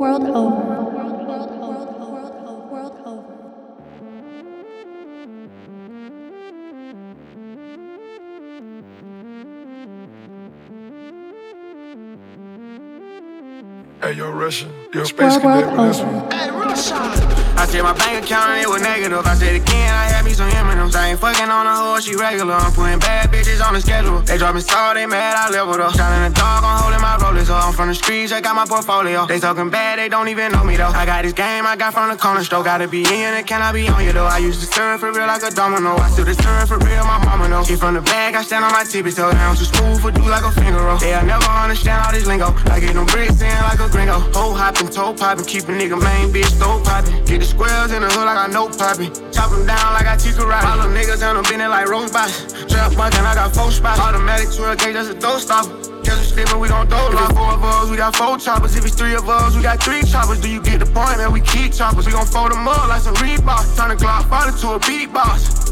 World over. Hey, yo, Russia, your space cadet with this one. Hey, Russia! I check my bank account and it was negative. I said again, I had me some M&Ms. I ain't fucking on a hoe, she regular. I'm putting bad bitches on the schedule. They dropping salt, they mad, I leveled up. Shot in the dog, I'm holding my rollers up. I'm from the streets, I got my portfolio. They talking bad, they don't even know me though. I got this game, I got from the corner store. Gotta be in it, can I be on you though? I used to turn for real like a domino. I still just turn for real, my mama know. She from the back, I stand on my tippy toe. Down too smooth for do like a finger roll. They'll never understand all this lingo. I get them bricks in like a gringo. Ho hopping, toe popping, keep a nigga main bitch, toe popping. Get the squares in the hood like I know popping. Chop them down like I teach karate. All them niggas on them bending like robots. Trap bucking, I got four spots. Automatic 12K, just a throw stopper. Catch us slipping, we gon' throw like four of us, we got four choppers. If it's three of us, we got three choppers. Do you get the point, man? We keep choppers. We gon' fold them up like some Reeboks. Turn the Glock body to a beatbox.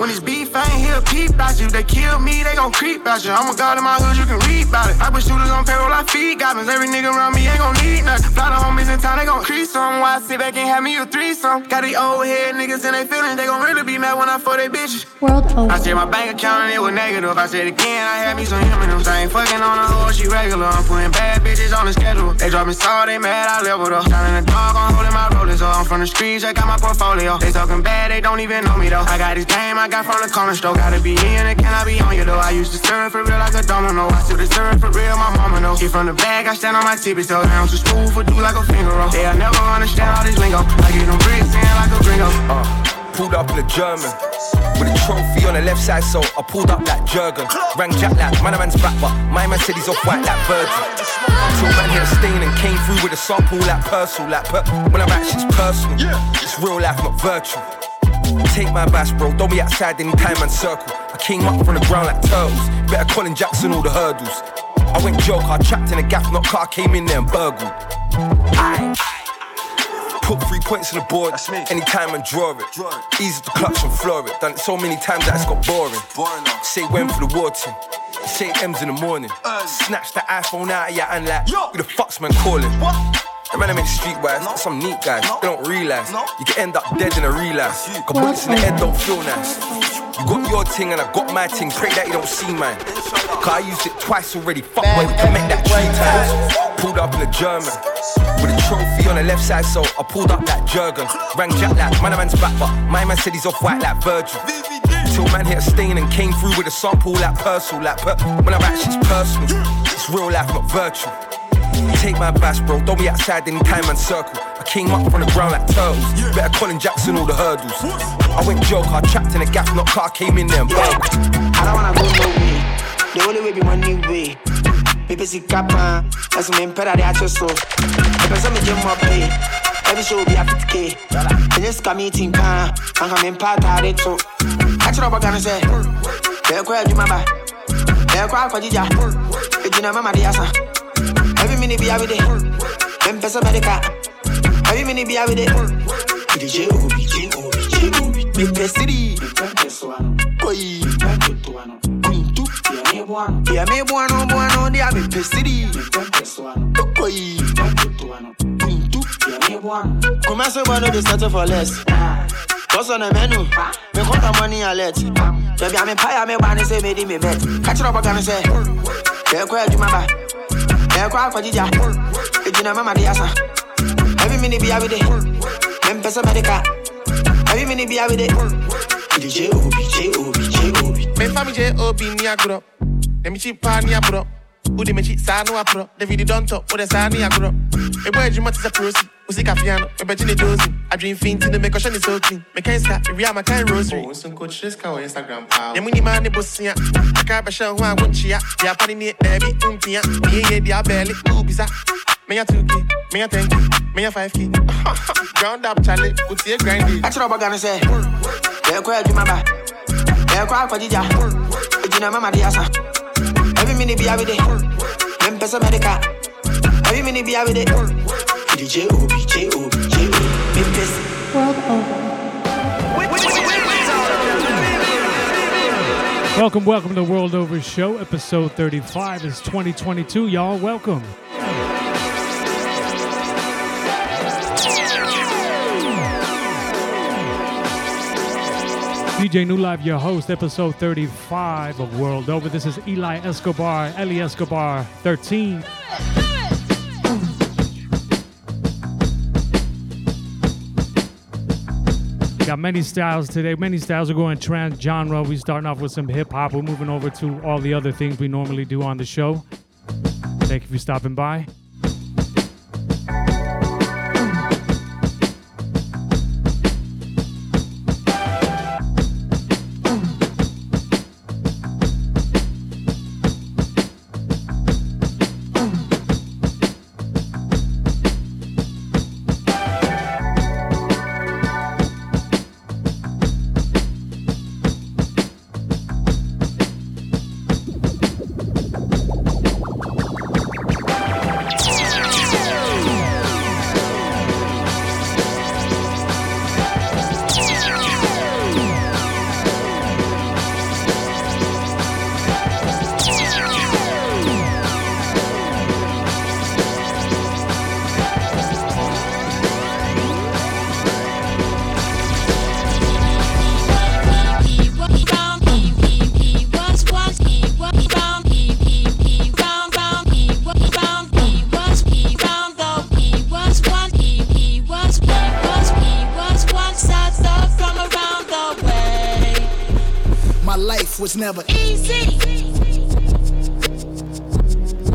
When this beef, I ain't here to peep out you. They kill me, they gon' creep out you. I'm a god in my hood, you can read about it. I put shooters on payroll, I feed goblins. Every nigga around me ain't gon' need nothing. Fly the homies in town, they gon' crease some. Why I sit back and have me a threesome? Got these old head niggas and they feelings. They gon' really be mad when I fuck they bitches. World over. I said my bank account and it was negative. I said again, I had me some M&Ms. I ain't fucking on a hoe, she regular. I'm putting bad bitches on the schedule. They dropping salt, they mad, I leveled up. Shot in the dog, I'm holding my rollers up. I'm from the streets, I got my portfolio. They talking bad, they don't even know me. I got this game, I got from the corner store. Gotta be in it, can I be on you though? I used to stir it for real like a domino. I still just stir it for real, my mama know. She from the back, I stand on my tippy toe. I'm too smooth for do like a finger roll. They'll never understand all this lingo. I get them bricks in like a gringo. Pulled up in a German with a trophy on the left side, so I pulled up like Jurgen. Rang Jack like man, a man's back, but my man said he's off white like Virgil. Until man here stain and came through with a sample like Persil. Like when I'm at shit's personal, it's real life, not virtual. Take my advice, bro, don't be outside any time and circle. I came up from the ground like turtles. Better Colin Jackson all the hurdles. I went joker, I trapped in a gaff, not car, came in there and burgled. I put 3 points on the board, that's me. Anytime and draw it. Easy to clutch and floor it. Done it so many times that it's got boring. Say when for the war team. Say M's in the morning. Snatch the iPhone out of your hand like, yo, who the fuck's man calling? What? The man that makes streetwise, no. Some neat guys, no. They don't realise, no. You can end up dead in a relapse. Bullets in the head don't feel nice. You got your ting and I got my ting, pray that you don't see mine. Cause I used it twice already, fuck boy, we can make that 3 times. Pulled up in a German, with a trophy on the left side, so I pulled up like Jurgen. Rang Jack like, man a man's back, but my man said he's off white like Virgil. Till man hit a stain and came through with a sample like Persil. Like when I rap shit's personal, it's real life, not virtual. Take my advice, bro, don't be outside any time and circle. I came up from the ground like turtles. Better Colin Jackson all the hurdles. I went joker, I trapped in a gaff, not car, came in there and burgled. I don't wanna go no way. The only way be money way. Baby see kappa, that's my impera de achoso. The person me jump up play. Every show be a 50K. They just come eating pan, and come in part of it too. I try to gonna say, they're quite a mama. They're quite a jija. It's in a mama de asa. Every minute be out with it. Them person by the car. Every minute be out with it. To the jail, go be jail, go be jail, go be jail. The city. Comment ce bonheur de cette forlesse? What's on the menu? Me got the money I let. Baby, I'm in fire, me wanna say me di me bet. Catch it up, I gonna say. They're quite you, mama. They're quite for Jija. It's in a mama de asa. Every minute be out with it. Them person by the car. Every minute be out with it. The J-O-B. Me family J-O-B niya grow. Them cheap pa niya bro. Who they me cheat sa no apro. They really don't talk. Who they sa niya grow. Me boy dream what is a proceed. Who's the cafiano? Me bet in the dozy. I dream fainting to make a shiny so clean. Me can't stop. Me real my kind rosary. Oh, some coach just call Instagram pal. Them money man they bossing ya. I can't be sure who I want chia. They are partying it every umpia. Yeah, they are barely too bizarre. Me a 2K, me a 10K, me a 5K. Ground up challenge, go to your grinding. I try to gonna say. They're quite you mama. They're quite for Jija. It's in a mama de asa. Every minute be out with it. Them person by the car. Every minute be out with it. The J-O-B. Memphis. World over. Welcome, welcome to World Over Show, episode 35. It's 2022, y'all. Welcome. DJ Newlife, your host, episode 35 of World Over. This is Eli Escobar 13. Got many styles today. Many styles are going trans genre. We're starting off with some hip hop. We're moving over to all the other things we normally do on the show. Thank you for stopping by. Never easy.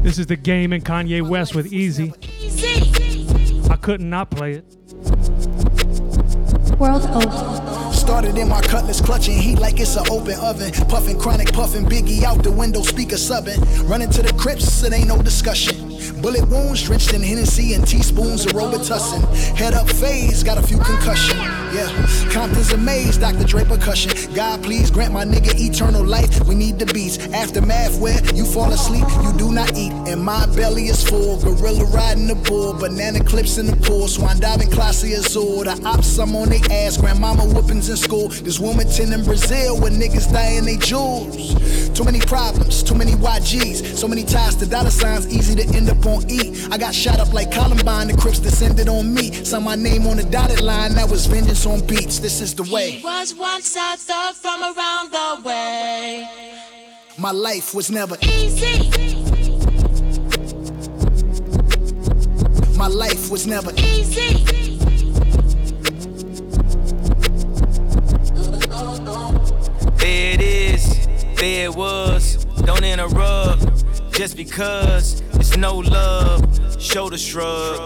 This is The Game and Kanye West with Easy. I couldn't not play it. World over. Started in my cutlass, clutching heat like it's an open oven. Puffing chronic, puffing Biggie out the window, speaker subbing. Running to the Crips, it ain't no discussion. Bullet wounds drenched in Hennessy and teaspoons of Robitussin. Head up phase, got a few concussion. Yeah, Compton's amazed, Dr. Dre percussion. God please grant my nigga eternal life. We need the beats. Aftermath where you fall asleep, you do not eat. And my belly is full. Gorilla riding the bull, banana clips in the pool. Swan diving, classy azure. The ops, some on they ass. Grandmama whoopings in school. This Wilmington in Brazil where niggas dying they jewels. Too many problems, too many YGs. So many ties to dollar signs, easy to end up on E. I got shot up like Columbine, the Crips descended on me. Saw my name on the dotted line, that was vengeance on beats. This is the way. He was once a thug from around the way. My life was never easy. My life was never easy. There it is, there it was. Don't interrupt, just because. It's no love, shoulder shrug.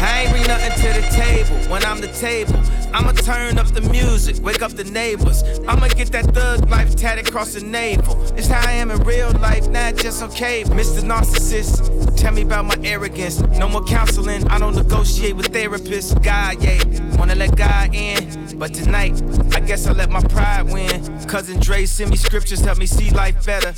I ain't bring nothing to the table. When I'm the table, I'ma turn up the music, wake up the neighbors. I'ma get that thug life tatted across the navel. It's how I am in real life, not just okay. Mr. Narcissist, tell me about my arrogance. No more counseling, I don't negotiate with therapists. God, yeah, wanna let God in, but tonight, I guess I let my pride win. Cousin Dre send me scriptures, help me see life better.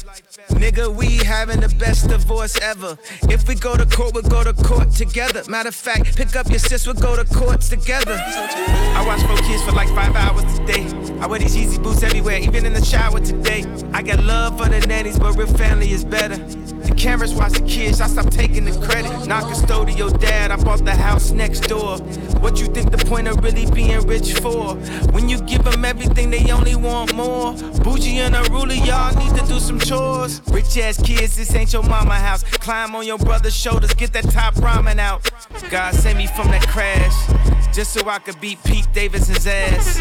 Nigga, we having the best divorce ever. If we go to court, we'll go to court together. Matter of fact, pick up your sis, we'll go to courts together. I watch 4 kids for like 5 hours a day. I wear these Yeezy boots everywhere, even in the shower today. I got love for the nannies, but real family is better. The cameras watch the kids, I stopped taking the credit. Non-custodial dad, I bought the house next door. What you think the point of really being rich for? When you give them everything, they only want more. Bougie and unruly, y'all need to do some chores. Rich ass kids, this ain't your mama house. Climb on your brother's shoulders, get that top ramen out. God save me from that crash, just so I could beat Pete Davidson's ass.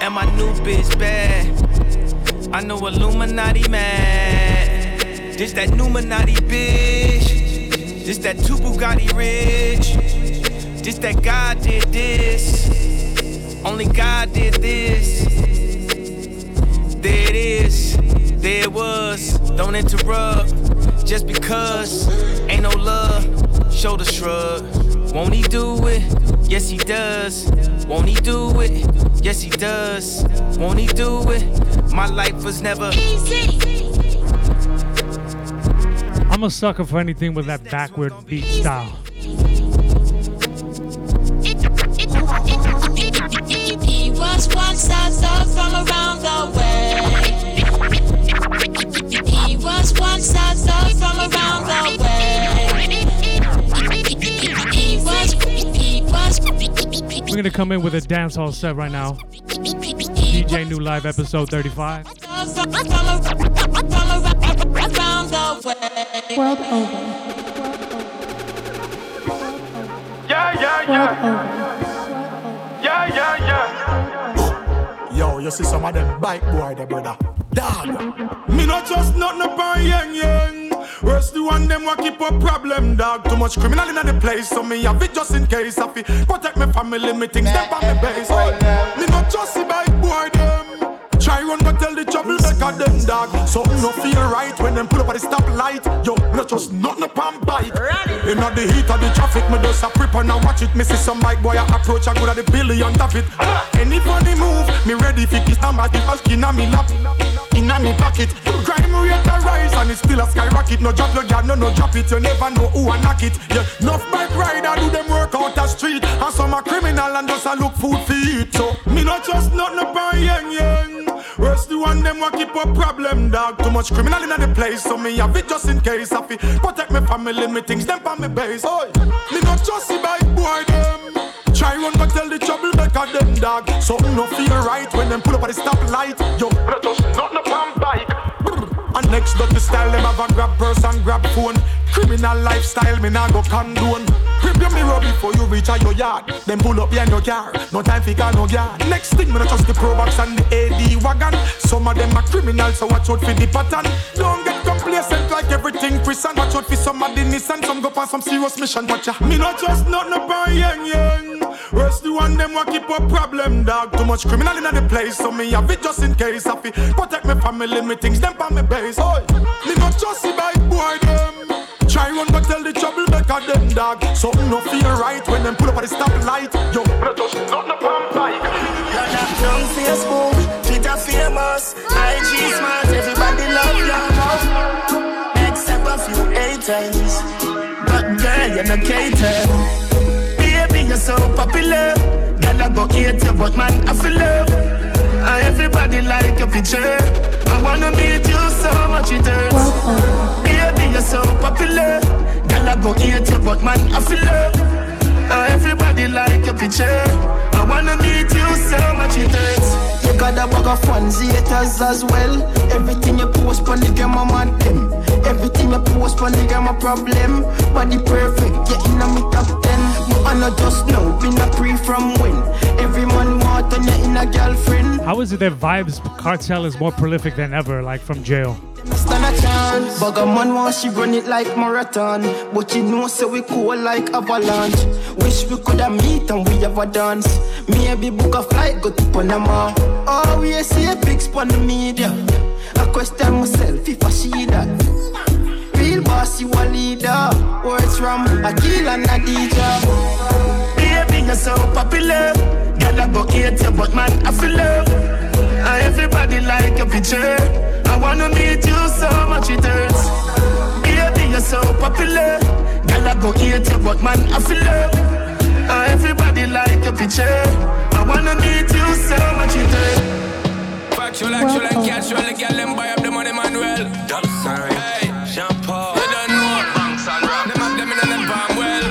And my new bitch bad, I know Illuminati mad. This that Numinati bitch, this that 2 Bugatti rich. This that God did this, only God did this. There it is, there it was, don't interrupt. Just because, ain't no love, shoulder shrug. Won't he do it? Yes he does. Won't he do it? Yes he does. Won't he do it? My life was never easy. I'm a sucker for anything with that backward beat style. He was one stop from around the way. He was one stop from around the way. He was. We're gonna come in with a dancehall set right now. DJ Newlife episode 35. World over. Yeah. Yo, you see some of them bike boy, the brother. Dog. Me not just nothing about yang. Where's the one them what keep a problem, dog? Too much criminal in the place, so me have it just in case. I feel protect my family, me things them by my base. Me not just the bike boy, them. Try run but tell the trouble back at them, dog. Something no feel right when them pull up at the stoplight. Yo, me not just nothing about bike. In the heat of the traffic, me just a prep and I watch it. Me see some bike boy I approach, I go to the billion of it. Any funny move, me ready for kiss number, the ask in me lap, in me pocket. Crime rate a rise and it's still a skyrocket. No drop, no jab, no drop it. You never know who a knock it. Yeah, enough bike rider do them work out the street, and some a criminal and just a look food for it. So me not just nothing about yang. Where's the one them what keep a problem, dog? Too much criminal in the place, so me have it just in case. I feel protect my family, me things them on my base. Oi. Me not just the bike boy them. Try run but tell the trouble back at them, dog. So no feel right when them pull up at the stoplight. Yo, but just nothing upon bike. And next up the style them have a grab purse and grab phone. Criminal lifestyle me nah go condone. Grip your mirror before you reach out your yard. Then pull up behind your car, no time for car, no yard. Next thing me not trust the Pro Box and the AD wagon. Some of them are criminals, so watch out for the pattern. Don't get complacent like everything prison. Watch out for some of the Nissan, some go for some serious mission. But ya, me not trust nothing about yang. Where's the one them what keep a problem, dog? Too much criminal in the place, so me have it just in case. I feel protect my family, me things them on my base. Oi. Me not trust the bike boy them. Try run but tell the trouble back at them, dog. Something no feel right when them pull up at the stoplight. Yo, not just nothing upon bike. You're not young, Facebook, Twitter famous, IG smart, everybody love you. Except a few haters, but girl you're not catered. Baby you're so popular, girl I go hate you, but man I feel love. Everybody like your picture. I wanna meet you so much it hurts. Baby, you're so popular. Girl, I go hate you, but man, I feel love. Everybody like your picture. I wanna meet you so much it hurts. You got a bag of fans, haters as well. Everything you post, pon the game, I'm on them. Everything you post, pon the game, a problem. Body perfect, yeah, in my top 10. I not just know, been a pre from when. Every man want on your inner girlfriend. How is it that Vibes Cartel is more prolific than ever, like from jail? Stand a chance, but a man wants she run it like marathon. But you know, so we cool like avalanche. Wish we could have meet and we have a dance. Maybe book a flight, go to Panama. Oh, we see a big spot on the media. I question myself if I see that. Real boss, you a leader. Words from Akil and Nadija. Baby, you're so popular. Girl, I go hate you, but man, I feel love. Everybody like your picture. I wanna meet you so much it hurts. Baby, you're so popular. Girl, I go hate you, but man, I feel love. Everybody like your picture. I wanna meet you so much it hurts. Factual, actual, and casual. The girl, them buy up the money, Manuel. That's sorry. Hey. Sean Paul, you don't know banks and rock. Them have them in them palm well.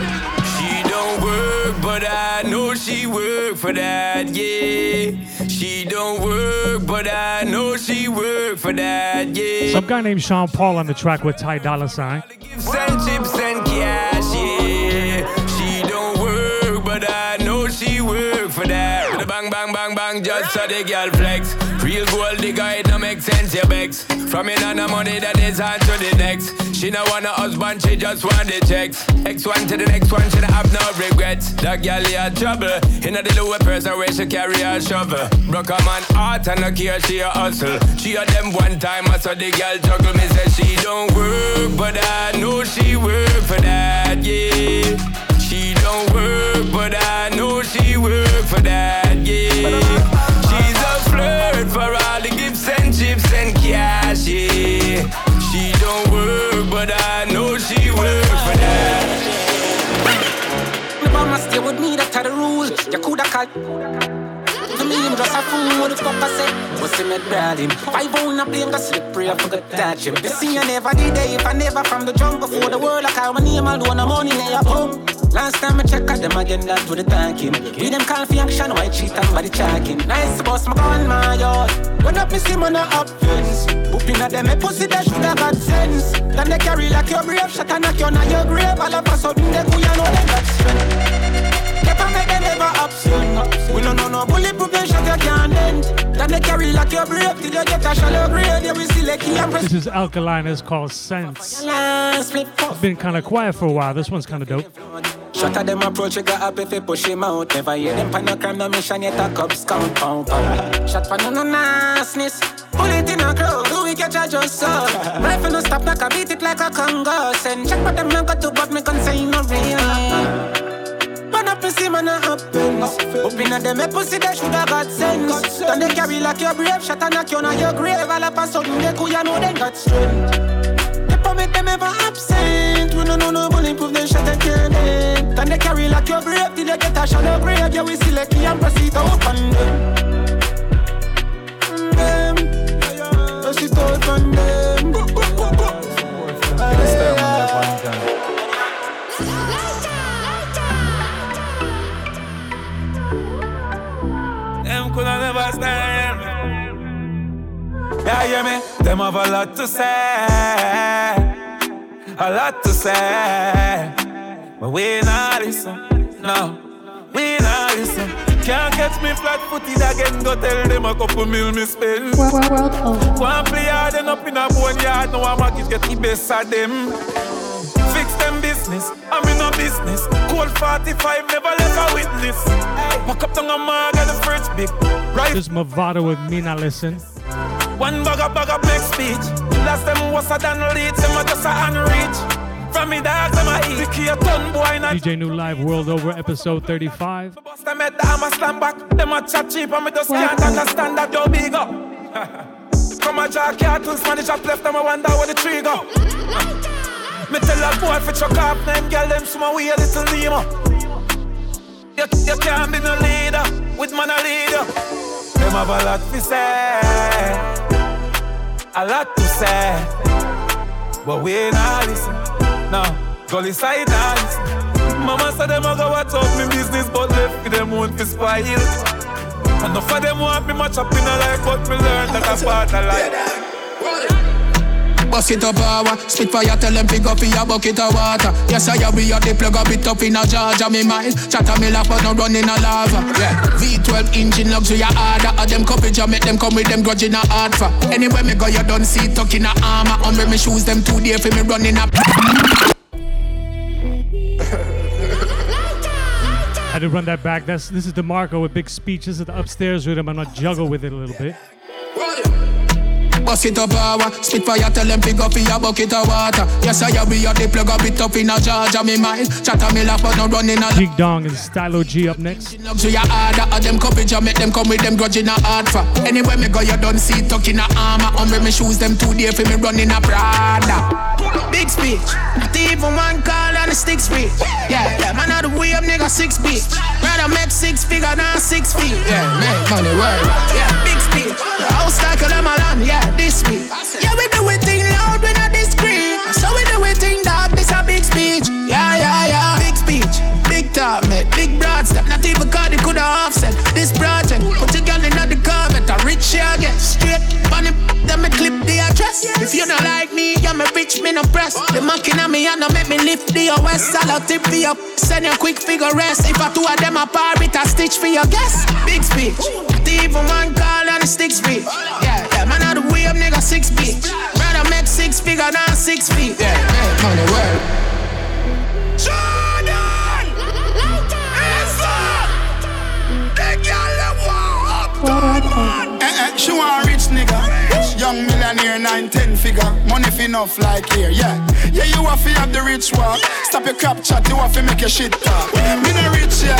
She don't work, but I know she work for that, yeah. She don't work, but I know she work for that, yeah. Some guy named Sean Paul on the track with Ty Dolla $ign. Gifts and chips and cash, yeah. She don't work, but I know she work for that. The bang, bang, bang, bang, just so the girl flex. Real gold digger, it don't make sense, your bags. From in on the money that is hard to the next. She no want a husband, she just want the checks. X1 to the next one, she don't have no regrets. That girl here trouble, in the lower person where she carry her shovel. Broke a man heart and no care, she a hustle. She a them one time, I saw the girl juggle. Me say she don't work, but I know she work for that, yeah. She don't work, but I know she work for that, yeah. She's a flirt for all the gifts and chips and cash, yeah. She don't work, but I know she works for that. The mama stay with me, that's the rule. You coulda called. To me, him, just a fool with a cup of say. What's him at darling? 5 on a plane, got slippery, I forgot to touch him. This thing I never did, if I never from the jump before the world, I call my name, I'll do on the morning, I have home. Last time I check at them again, that's what they thank him. Be them call for action, why cheat and body checking. Nice boss, my gun, my yard. When up, me see money up fence. Whooping at them, a pussy that should have had sense. Then they carry like your brave, shut and knock you on your grave. All of a sudden, they go, you know them that's strength. Never make them ever option. We don't know no bulletproof, they shut your can't end. Then they carry like your brave, till you get a shallow grave. They will see like key and press. This is Alkaline, it's called Sense. It's been kind of quiet for a while, this one's kind of dope. Shot at them approach, you got up if you push him out. Never hear them pan no crime, no mission, yet a cubs count, pound, pound. Shot for no nastiness, bullet in a crowd, do we catch a just soul? Rifle no stop, knock a beat it like a Congo. Send check for them, I got to but me consign no real. Man up pussy, man a happens. Open at them, a pussy that should have got sense. Then they carry like your brave, shot and knock you on your grave. All up and sudden, they could you know they got strength. They permit them ever absent, we don't know no bulletproof, they shut and kill it. And they carry like your brave till they get a shallow grave. Yeah, we see like and proceed out on them. Proceed out on them. Them coulda never stand. Yeah, hear me? Them have a lot to say. A lot to say. But we not listen, no, we not listen. Can't catch me flat-footed again. Go tell them a couple mil me spend. World over. One player then up in a boneyard. Now a market get the best of them. Fix them business, I'm in a business. Cold 45, never let a witness. Pack up tongue and mark and the first big. Right. This Mavado with me not listen. One bag of make speech. Last time was a done reach, them a just a unreach. From me dogs, I'm a eat. DJ Newlife, World Over, episode 35. I met the hammer stand back. Them a chat cheap and me just can't understand that you're big up. From a jack, cartoons, man, the shop left them, I wonder where the tree go. Me tell a boy for chuck up, them girl, them small, we a little Nemo. You can't be no leader, with man a leader. Them have a lot to say. A lot to say. But we not listen. Now, gully side dance. Mama said them a go watch out me business, but left with them won't be spoiled. And enough of them want me much up in a life, but me learn that I'm part of life. Bust it up power, spit fire, tell them pick up in your bucket of water. Yes, I have we are the plug up it up in a Georgia, me mind. Chatter me laugh, but no run in a lava. Yeah. V12 engine luxury harder, and them coverage I make them come with them grudge in a hard for. Anywhere me go, you don't see tuck in a armor. On me shoes them 2 days for me running up. I had to run that back. This is DeMarco with big speech. This is the upstairs rhythm. I'm gonna juggle with it a little bit. Bust it up power, spit fire, tell them pick up in your bucket of water. Yes, I have we are the plug up it up in a Georgia, me mind. Chatter me laugh, but no running a Jig Dong and Stylo G up next. So you harder, them coverage, I make them come with them grudge in a hard for. Anywhere me go, you don't see tuck in a armor. On me shoes them 2 days for me running a Prada. Big speech, not even one call and a stick speech. Yeah, man out the way up nigga 6 feet. Rather make 6 figure than 6 feet. Yeah, make money work. Yeah, big speech, house like a land. Yeah, this week. Yeah, we do it thing loud, we not discreet. So we do it thing dark, this a big speech. Yeah, big speech, big talk, mate, big broad step. Not even call it coulda offset this project. Put your girl in the government, a rich year get straight. Bunny, then me clip the address. Yes. If you not like me, yeah, me rich, me no press. The mocking at me, and no make me lift the OS. I'll tip me up, send you quick figure rest. If I two of them apart, it a stitch for your guess. Big speech, not even one call and a stick speech. Yeah, man out the way up, nigga 6 feet. Rather make 6 figure than 6 feet. Yeah, man, on the world. Jordan, Ezra, the girl that want up to man. She want rich nigga, young millionaire, 9-10 figure. Money fi enough like here, yeah. You have to have the rich walk. Stop your crap chat, you have to make your shit talk. Me not rich yet,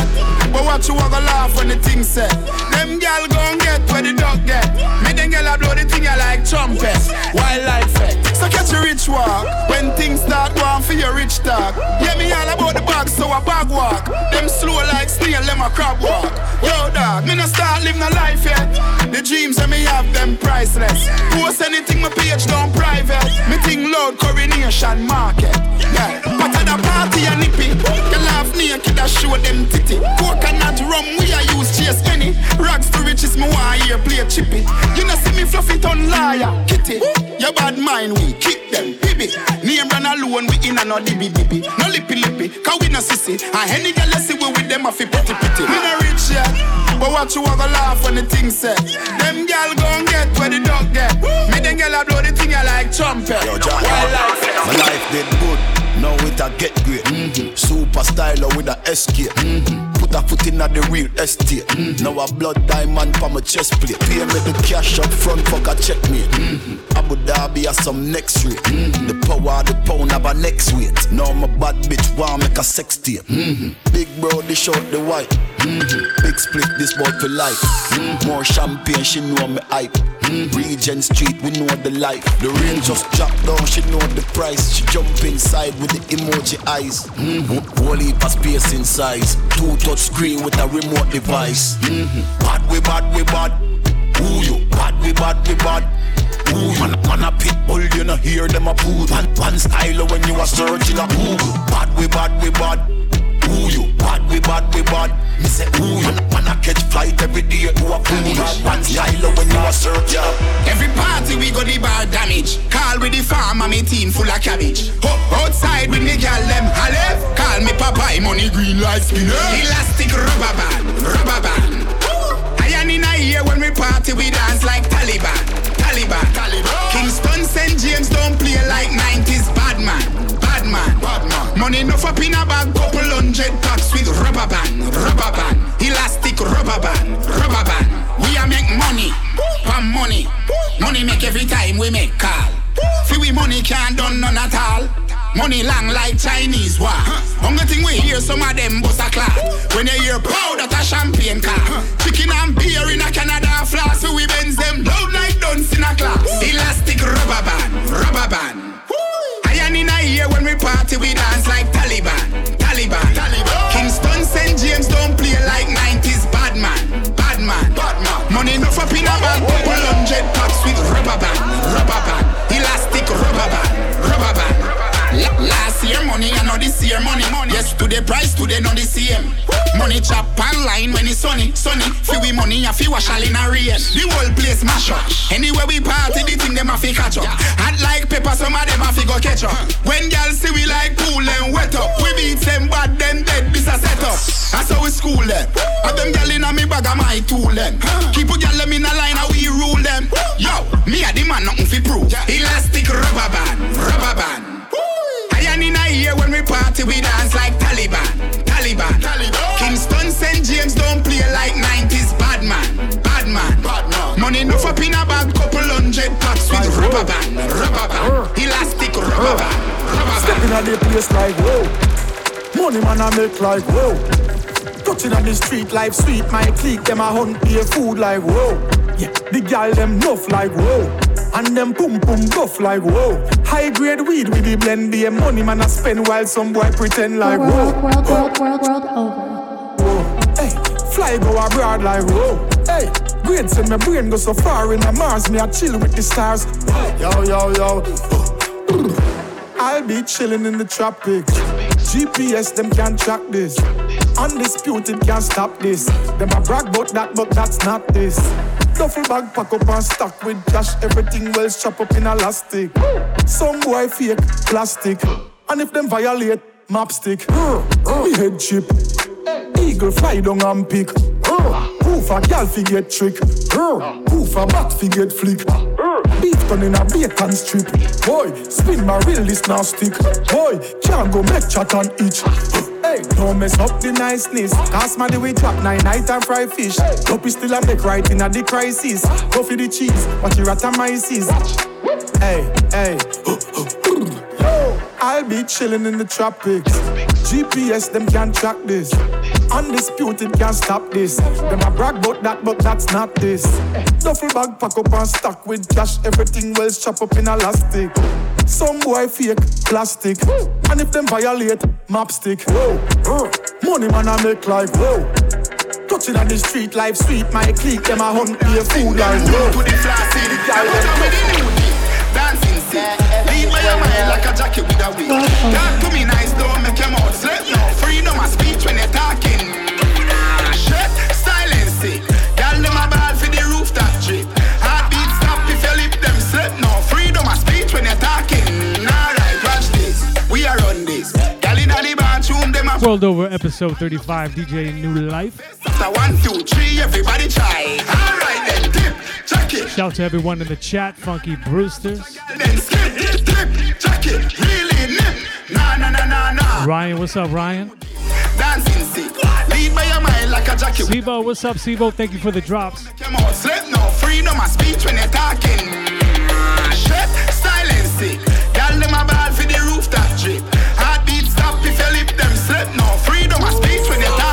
but what you wanna laugh when the thing said. Them gal gon' get where the dog get. Me them gal a blow the thing I like trumpet, wildlife fact. So catch a rich walk when things start going. see a rich talk. Yeah, me all about the bag, so I bag walk. Them slow like snail, them a crab walk. Yo, dog, me no start living a life yet. The dreams that me have, them priceless. Post anything my page down private. Me think loud, Coronation Market. Yeah, but at a party a nippy. The laugh naked, I show them titty. Coconut rum, we a use chase any. Rags to riches, me want here play chippy. You know see me fluffy ton liar, kitty. Your bad mind, we kick them, baby. Name run alone, we in a no dibby. No lippy lippy, cause we no sissy. And any girl let's see we with them off a pretty pretty. We no rich yet, but watch you have a laugh when the thing set. Them gal gon' get where the dog get. Me them gal a blow the thing I like trumpet. Yo, John, my life did good, now it a get great. Super styler with a SK. Put a foot in at the real estate. Now a blood diamond for my chest plate. Pay me the cash up front, fuck a checkmate. Abu Dhabi has some next rate. The power of the pound have a next weight. Now my bad bitch wanna make a sex tape. Big bro, they short the white. Big split this boy for life. More champagne, she know me hype. Regent Street, we know the life. The rain just dropped down, she know the price. She jump inside with the emoji eyes. Whole heap of space in size. Two touch screen with a remote device. Bad we bad we bad. Ooh you bad we bad we bad. Ooh, man a pit bull, you no hear them a poo. One styler when you a searching a poo. Bad we bad we bad. Ooh, you bad, we bad, we bad. Me say, ooh, you man a catch flight every day. Who a fool, one styler when you a search, yeah. Every party we got the bar damage. Call with the farm and me team full of cabbage. Outside with me girl them halef. Call me Popeye, money green life spinner. Elastic rubber band, rubber band. I am in a year when we party, we dance like Taliban, Taliban, Taliban. Kingston St. James don't play like 90s bad man. Badman. Badman. Money enough up in a bag, couple hundred packs with rubber band, rubber band, elastic rubber band, rubber band. We a make money, pam money, money make every time we make call. See we money can't done none at all. Money long like Chinese war. Only thing we hear some of them bust a clap. When you hear pow, that a champagne car. Chicken and beer in a Canada flask. So we bend them loud like dunce in a class. Elastic rubber band, rubber band. And in a year when we party, we dance like Taliban, Taliban, Taliban. Kingston St. James don't play like 90s bad man, bad man, bad man. Money enough up in a bag, couple hundred packs with rubber band, elastic rubber band, rubber band. Last year money and not this year money, money. Yes, today price, today not the same. Money chop online when it's sunny, sunny. Feel we money and feel wash all in a rain. The whole place mash up. Anywhere we party, the thing them a fi catch up. Hot like pepper, some of them a fi go catch up. When y'all see we like cool and wet up, we beat them bad, them dead, this a set up. That's how we school them. And them y'all in a me bag of my tool them. Keep a y'all in a line and we rule them. Yo, me a the man nothing fi prove. Elastic rubber band, rubber band. And in a year when we party, we dance like Taliban, Taliban, Taliban. Kingston St. James don't play like 90s bad man, bad man, bad man. Money enough up in a bag, couple hundred packs with rubber band, rubber band, elastic rubber band, rubber band. Stepping at the place like whoa, money man I make like whoa. Touching on the street life sweet, my clique them a hunt pay food like whoa. Yeah, the girl them nuff like whoa. And them pum pum buff like whoa. High grade weed with the blend, the money man I spend while some boy pretend like whoa. World over. Whoa. Hey, fly go abroad like whoa. Hey, great till my brain go so far in the Mars, me I chill with the stars. Yo. I'll be chilling in the tropics. GPS them can't track this. Undisputed can't stop this. Them a brag about that, but that's not this. Duffel bag pack up and stack with cash. Everything well strapped up in elastic. Some boy fake plastic, and if them violate, map stick. Me head chip, eagle fly down and pick. Poof a gal fi get trick. Poof a bat fi get flick. Beat on in a bacon strip. Boy, spin my reel this now stick. Boy, can't go make chat and itch. Hey, don't mess up the niceness. Cause man, we trap 9 night and fry fish. Hope is still a bake right in at the crisis. Go for the cheese, watch your atomizes. Hey. I'll be chilling in the tropics. GPS, them can't track this. Undisputed can't stop this. Them a brag about that, but that's not this. Duffel bag pack up and stack with cash. Everything well strapped up in elastic. Some boy fake, plastic. And if them violate, mapstick. Money man I make like whoa. Touching on the street, life sweet. My clique, them I hunt be a fool like whoa. To the flaccid, I put on with the nudie. Dancing sick. Leave my mind like a jacket with a wig. Talk to me nice, don't make your mouth slip now. Freedom of speech when you're talking. Shut, silence it. Y'all them a ball for the rooftop trip. Heartbeat stop if your lip them slip now. Freedom of speech when you're talking. Alright, watch this. We are on this. World Over episode 35, DJ Newlife. One, two, three, everybody try. All right, then dip, jacket. Shout out to everyone in the chat, Funky Brewsters. Then skip, dip, jacket, really nip. Nah, nah, nah, nah, nah. Ryan, what's up, Ryan? Dancing sick. Lead by your mind like a jacket. Sivo, what's up, Sivo? Thank you for the drops. Come on, slip, no freedom of speech when you're talking. Shit, silence sick. Y'all them a ball for the rooftop trip. Heartbeat stop if your lip them slip, no freedom of speech when you're talking.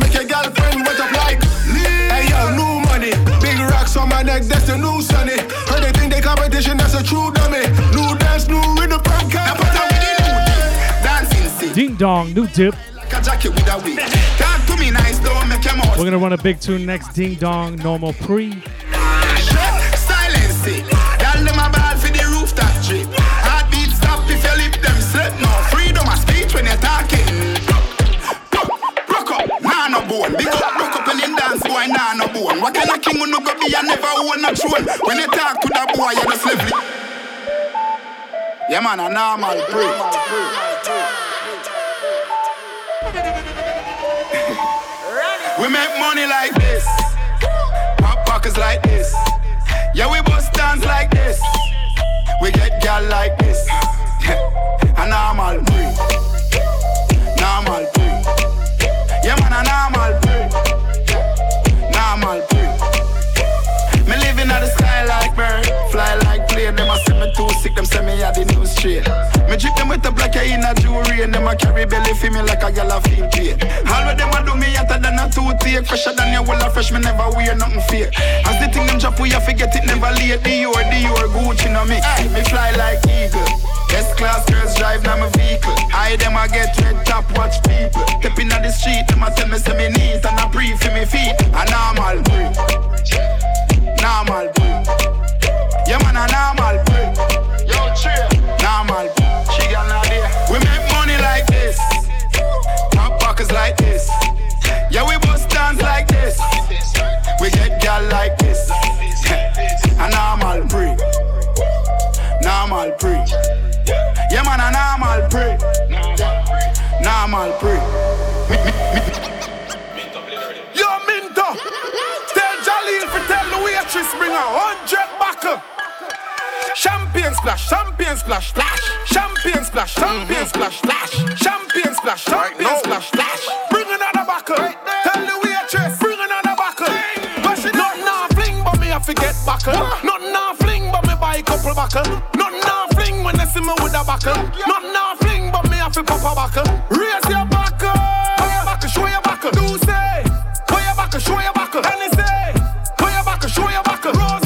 Make your girlfriend wet up like hey yo, new money. Big rocks on my neck, that's the new sunny. Heard they think they competition, that's a true dummy. New dance, new rhythm, prank car. Ding dong, new dip. We're gonna run a big tune next. Ding dong, normal pre. Silence it. Y'all them a ball for the rooftop trip. Heartbeat stop if you lip them slip. No freedom of speech when you're talking. No bone, big up, look up and in dance boy, nah no bone. What kind of king would not go be? I never own a throne. When you talk to that boy, you're the slave. Yeah man, a normal break. We make money like this, pop pockets like this. Yeah, we bust dance like this. We get gal like this. A normal break, normal break. Yeah man, a normal pig, normal pig. Me living at the sky like bird, fly like plane. Them a see me too sick, them say me had the news straight. Me drip them with the black hair in a jewelry, and them a carry belly for me like a yellow field plate. All what them a do me hotter than a toothache, fresher than your wall of fresh. Me never wear nothing fake. As the thing them drop, we a forget it never late. Dior, Gucci, no me. Aye, me fly like eagle. S-class girls drive now my vehicle. I them a get red top, watch people. Stepping on the street, them a tell me say me knees and a breathe for me feet. A normal boy, normal boy. Yeah man, a normal boy. Yo, cheer, normal boy. She got not there. We make money like this, top pockets like this. Yeah, we bust dance like this. We get gal like this. A normal boy, normal boy. Yeah man, a normal pray, normal pray. Yo Minto, tell Jaleel for tell the waitress bring a 100 buckle. Champagne splash, champagne splash, splash. Champagne splash, champagne splash, splash. Champagne splash, champagne splash, splash. Bring another buckle, tell the waitress bring another buckle. Not now fling but me I forget buckle. Not now fling but me buy a couple buckle. See me with a buckle, not nothing but me have to pop a buckle. Raise your buckle, put your buckle, show your buckle. Do say, put your buckle, show your buckle. Hennessy, put your buckle, show your buckle. Rose.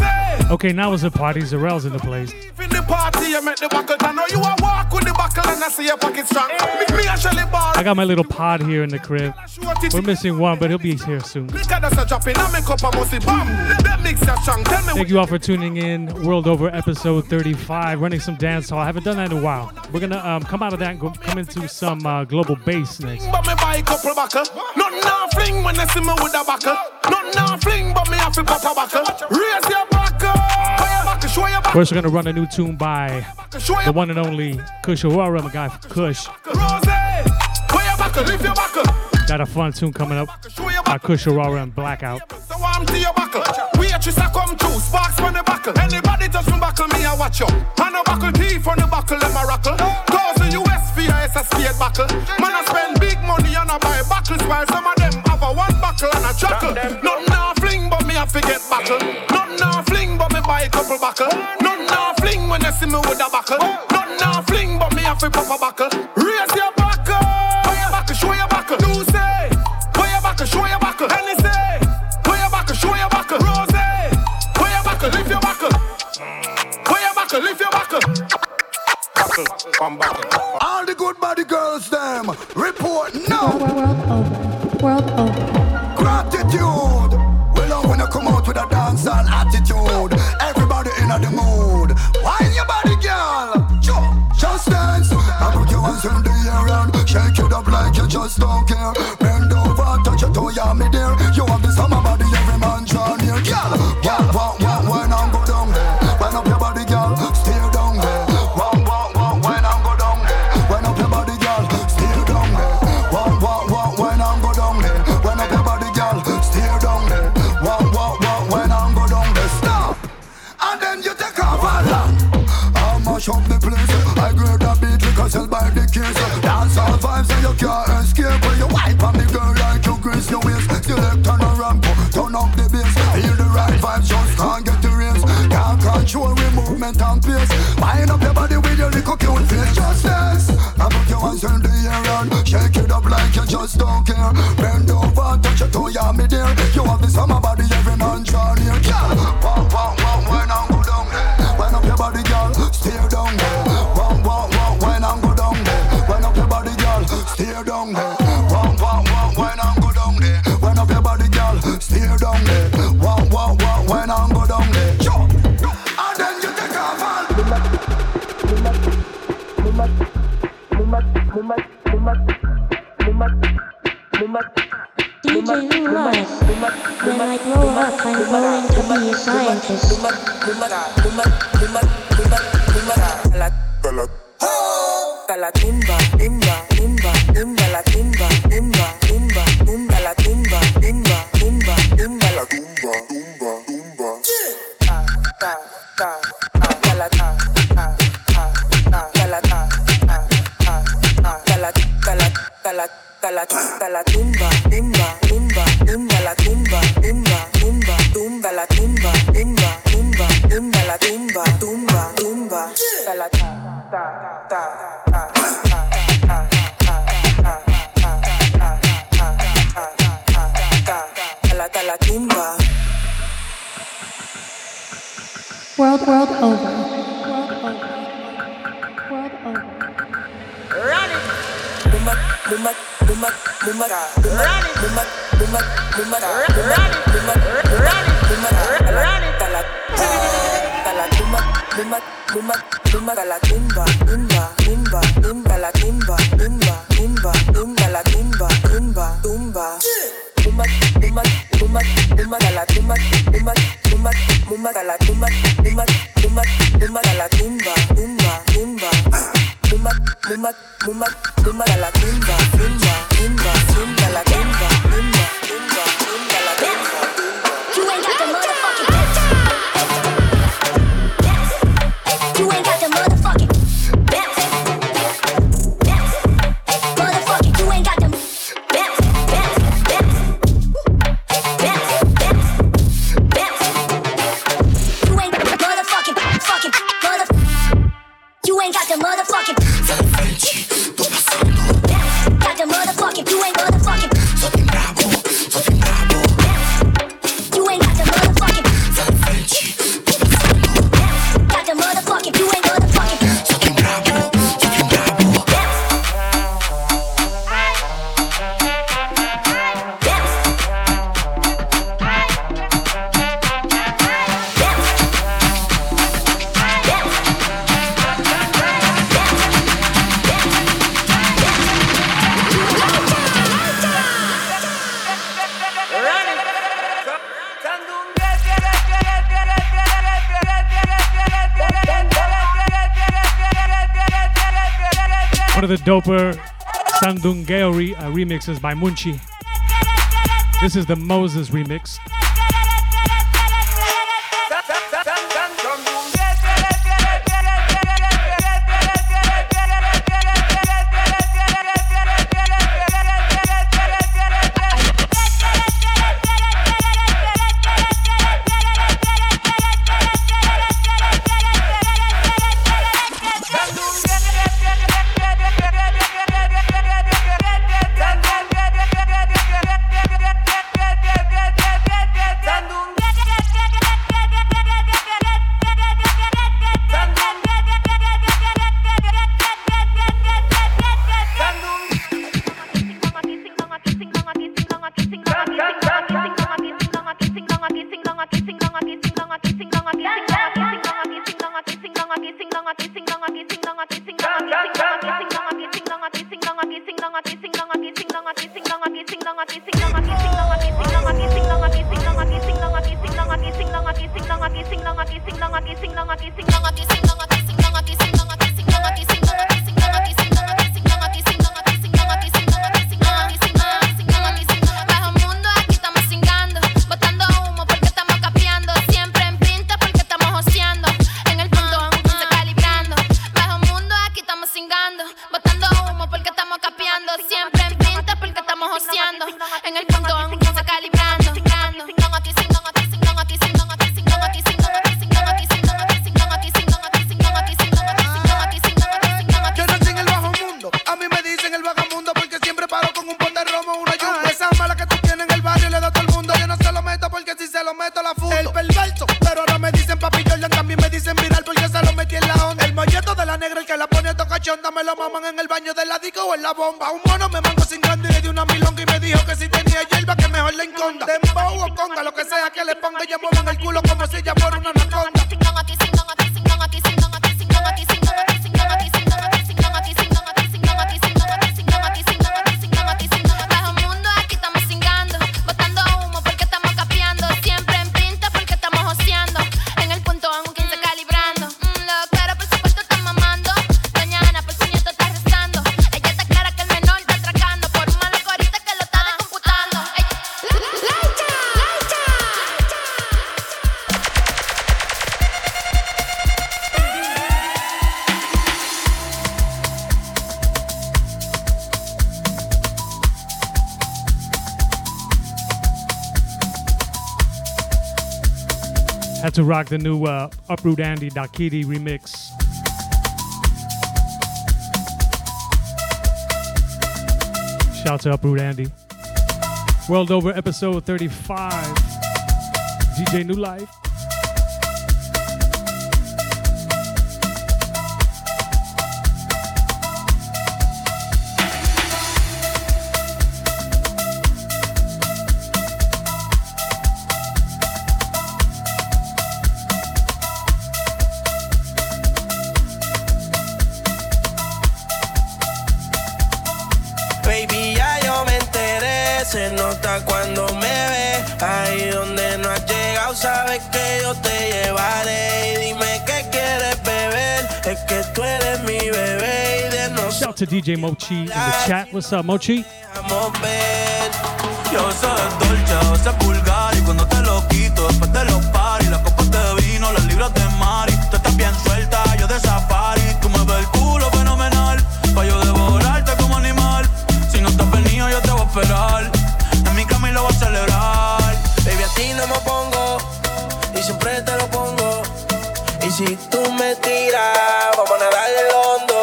Okay, now it's a party. Zarel's in the place. In the party, you make the buckle. I know you a walk with the buckle, and I see your pocket strong. I got my little pod here in the crib. We're missing one, but he'll be here soon. Thank you all for tuning in. World Over episode 35. Running some dance hall. I haven't done that in a while. We're going to come out of that and go, come into some global bass next. First, we're going to run a new tune by the one and only Kush Aurora, my guy Kush. Got a fun tune coming up by Kush Aurora and Blackout. Show your buckle, do say, put your buckle, All the good body girls, them report now. World over. Gratitude. We love when you come out with a dancehall attitude. Everybody in the mood. Wine your body, girl. Just dance. I put your hands in the air and shake it up like you just don't care. Bend over, touch your toe, yeah, me dear. You have the summer body, every man drawn near, girl. Up the place, I grab the beat because I'll buy the kiss. Dance all vibes and you can't escape. When you wipe on the girl like you grease your waist, select on a ramp, turn up the bass. Hear the right vibes, just can't get the race. Can't control your movement and pace. Wind up your body with your little cute face. Just dance, I put your hands in the air and shake it up like you just don't care. Bend over, touch your toe, yeah, me dear. You have the summer body, every man drawn near. Yeah, wow, wow, wow, when I'm good on there. Wind up your body, girl. Steer down there, one, one, when I'm go down there. When up your body, girl, steer down there. One, when I'm go down there. When up your body, girl, steer down there. One, when I'm go down there. Jump, and then you take off all. DJ Newlife, when I grow up, I'm going to be a scientist. La timba, timba, timba, timba, la timba, timba, timba, timba, la timba, timba, timba, timba, la timba, timba, timba. Ta, ta, ta, ta, la ta, ta, ta, ta, la ta, ta, ta, ta, la, ta, la, ta, la, ta, la, ta, la timba, timba, timba, timba, la timba, timba, timba, timba, la timba, timba, timba, timba, la timba, timba, timba, ta, la, ta, ta, ta. World over. Run it. The doper Sandungueo remixes by Munchi. This is the Moses remix. negociando. En el pintón se calibrando. Yo nací en el bajo mundo, a mí me dicen el vagamundo porque siempre paro con un pon de romo, una yumba. Esa mala que tú tienes en el barrio le da a todo el mundo. Yo no se lo meto porque si se lo meto la fundo. El perverso, pero ahora me dicen papi Jordan, también me dicen viral porque se lo metí en la onda. El molleto de la negra, el que la pone a tocachonda, me lo maman en el baño de la disco o en la bomba. Un mono me mango sin grande y le di una milonga y me dijo que si tenía hierba que mejor le enconda. Dembow o conga, lo que sea que le ponga, ya muevan el culo como si ya fuera una anaconda. To rock the new Uproot Andy Dakiti remix. Shout out to Uproot Andy. World Over episode 35. DJ Newlife. Cuando me ve ahí donde no has llegado, sabes que yo te llevaré. Y dime qué quieres beber, es que tú eres mi bebé. Y de no. Shout out to DJ Munchi in the chat. What's up, Munchi? Yo soy dolce, yo soy vulgar. Y cuando te lo quito, después de los paris, las copas de vino, las libras de mari. Tú estás bien suelta, yo de safari. Tú me ves el culo fenomenal, pa' yo devorarte como animal. Si no estás venido, yo te voy a esperar. Lo voy a celebrar. Baby, a ti no me pongo y siempre te lo pongo. Y si tú me tiras, vamos a nadar el hondo.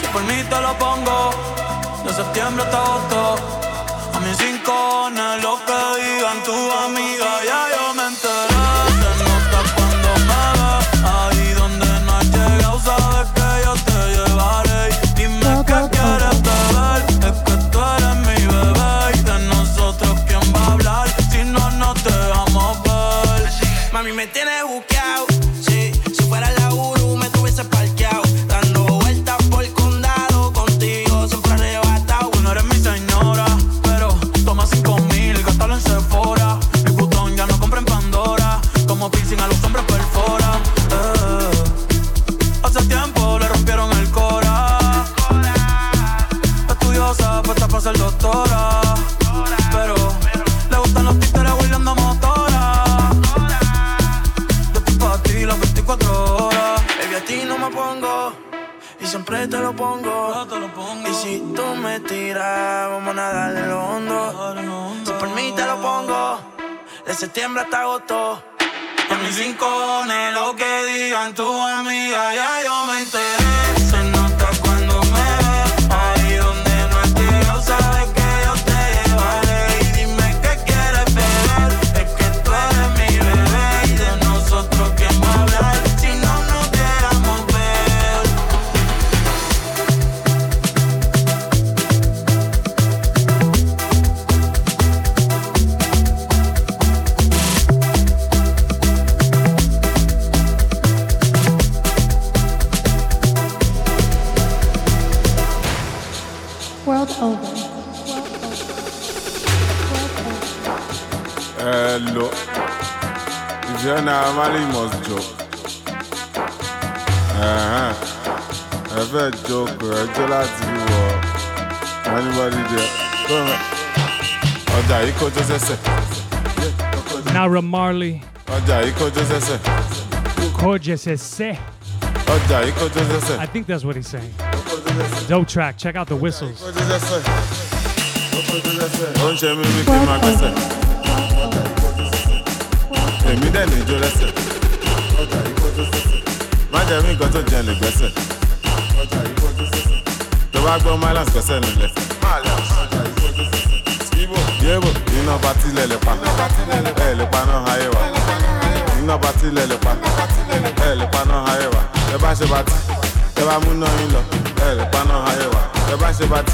Si por mí te lo pongo, de septiembre hasta agosto. A mis 5 no lo que digan tu amiga, ya yo me enteré. Me tienes buqueado, sí. Si fuera la Uru me tuviese parqueado, dando vueltas por el condado, contigo siempre arrebatado. No eres mi señora, pero toma 5,000, gástalo en Sephora. Mi putón ya no compra en Pandora, como piercing a los hombres perfora. Hace tiempo le rompieron el cora. Estudiosa, puesta para ser doctora. Siempre te lo pongo, y si tú me tiras, vamos a nadar en lo hondo. Si por mí te lo pongo, de septiembre hasta agosto. Y a mis 5 lo que digan tu amiga, ya yo me enteré. Hello. If you're not married, you must joke. I've a joke. I told her to you. Anybody there? Come on. Oja, you go to Zese. Nara Marley. Oja, you go to Zese. Oja, you go to Zese. I think that's what he's saying. Dope track. Check out the whistles. Once me make him a cassette. Hey, me then enjoy the set. My damn, got to jelly cassette. The bag of my last cassette left. Yeah, but you know, Batty Lelepa. Elepano Haiwa. You know, Batty Lelepa. Elepano Haiwa. The Bashabat. The Bamuno in love. Elepano Haiwa. The Bashabat.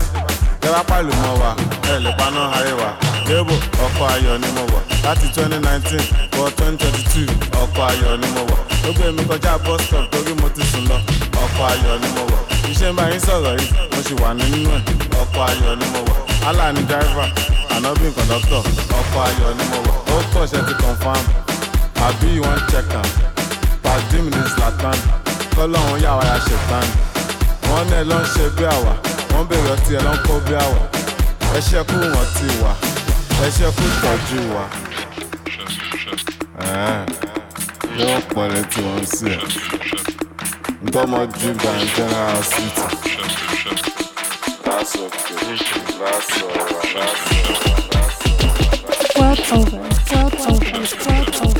Palu Mowa, Elepano Haiwa, Debo, Opa Yonimowa, that is 2019, or 2022, Opa Yonimowa, Open Mikoja Boston, Togi Motisula, Opa Yonimowa, Ishemba in Salary, Moshiwan, Opa Yonimowa, Alani driver, and Open conductor, Opa Yonimowa, Opa Shetty confirm, Abi one checker, past 10 minutes Latin, Colon Yawaya Shetan, one alone Shebiawa. One baby or two, I don't call you out. I shall put one to you. I shall put you. Don't call it to one sip. Don't my drink and general city. That's okay. That's alright. That's alright. World over. World over. World over. World over. World over.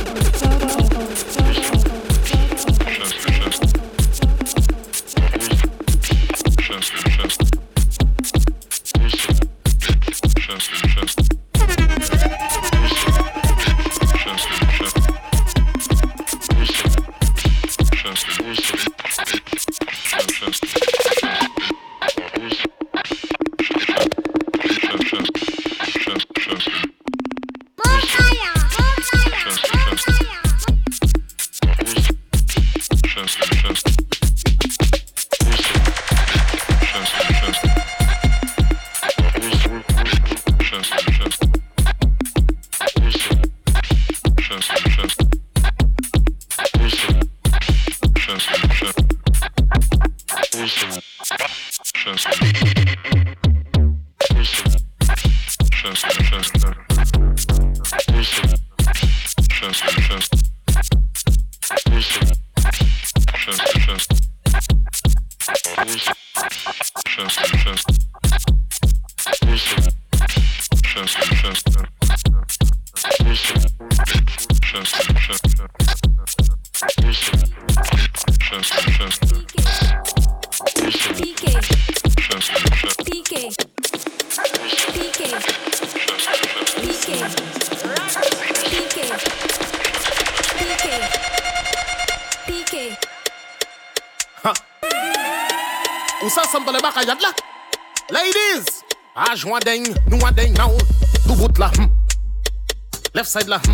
Left side la hmm.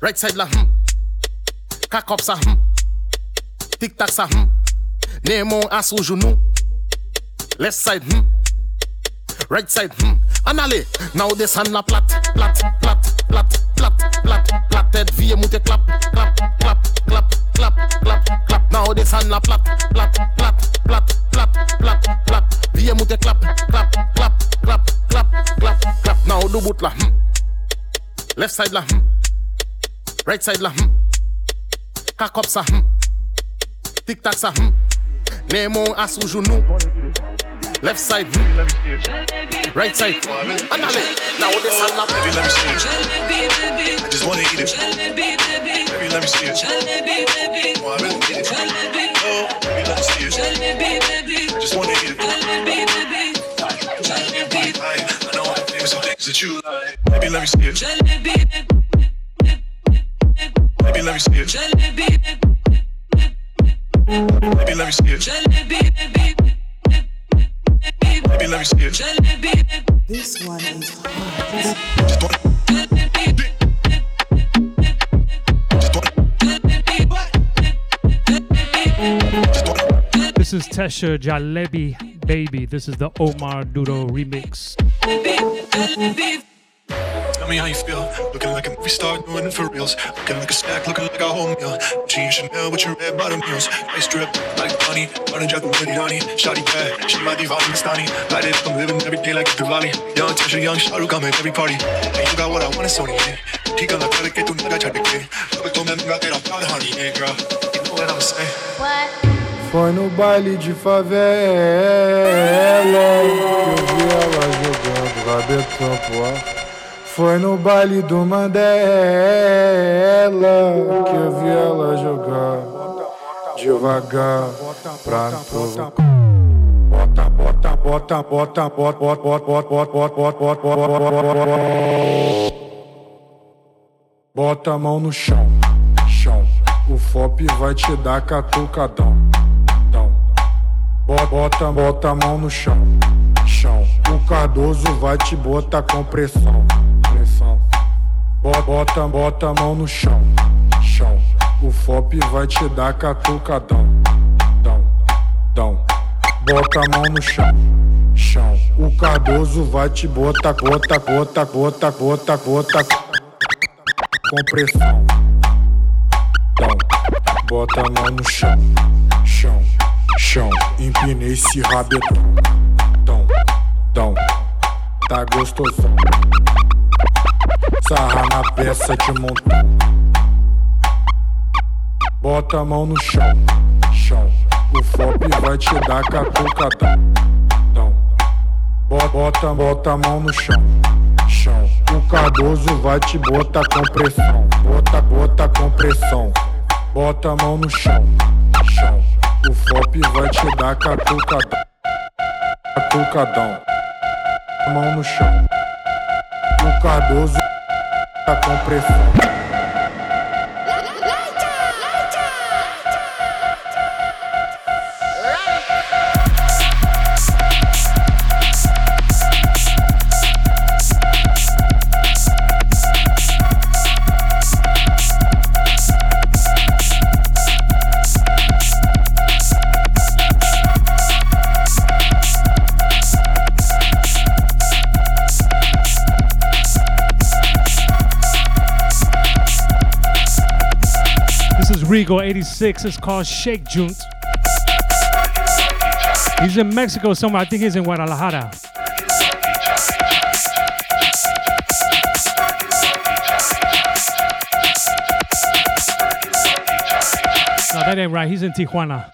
Right side la hmm. Cock up sa hmm. Tic tac sa hmm. Name on ass au genou. Left side hmm. Right side hmm. And allez, now this hand la plat, plat, plat, plat, plat, plat, plat, tête vie moute clap, clap, clap, clap, clap, clap, clap, now this hand la plat, plat, plat, plat, plat, plat, plat, vie moute clap, clap, clap, clap, clap, clap, clap, now do bout la hmm. Left side la hmm. Right side la hmm. Cock up sa hmm. Tic tac sa hmm. Nemo ass au genou. Left side hmm. Right side hmm. And allez, now this hand la baby, let me see it. I just wanna eat it. Baby, let me see it. I really need it. Oh, baby, let me see it. I just wanna eat it. I know I think some things that you like. Baby, let me see it. Baby, let me see it. Baby, let me see it. Baby, let me see it. This one is hard. This is Tesha Jalebi, Baby. This is the Omar Dudo remix. Tell me how you feel. Looking like a movie star doing it for reals. Looking like a snack, looking like a whole meal. G Chanel with your red bottom heels. Ice drip, like honey. Running jack with pretty honey. Shawty bad, she might be Pakistani. Light it, I'm living every day like Diwali. Young Tesha, young Shahrukh, I'm at every party. And you got what I want, it's only me. Tika la kare ke tu naga chhod ke. Ab to main mera tera pyar honey, hey girl. You know what I'm saying? What? Foi no baile de favela que eu vi ela jogando tua porta. Foi no baile do Mandela que eu vi ela jogar devagar pra me provocar. Bota, bota, bota, bota, bota, bota, bota, bota, bota, bota, bota. Bota a mão no chão, chão. O FOP vai te dar catucadão, dão. Bota, bota a mão no chão, chão. O Cardoso vai te botar com pressão, pressão. Bota, bota a mão no chão, chão. O FOP vai te dar catucadão, dão, dão. Bota a mão no chão, chão. O Cardoso vai te botar, bota, bota, bota, bota, bota. Com pressão. Então, bota a mão no chão, chão, chão. Empinei esse rabetão. Então, então, tá gostosão. Sarra na peça de montão. Bota a mão no chão, chão. O FOP vai te dar catucadão. Então, bota, bota a mão no chão, chão. O Cardoso vai te botar com pressão. Bota, bota com pressão. Bota a mão no chão, chão. O FOP vai te dar catucadão, catucadão. Mão no chão. O Cardoso tá com pressão. Rigo 86, it's called Shake Junt. He's in Mexico somewhere, I think he's in Guadalajara. No, that ain't right, he's in Tijuana.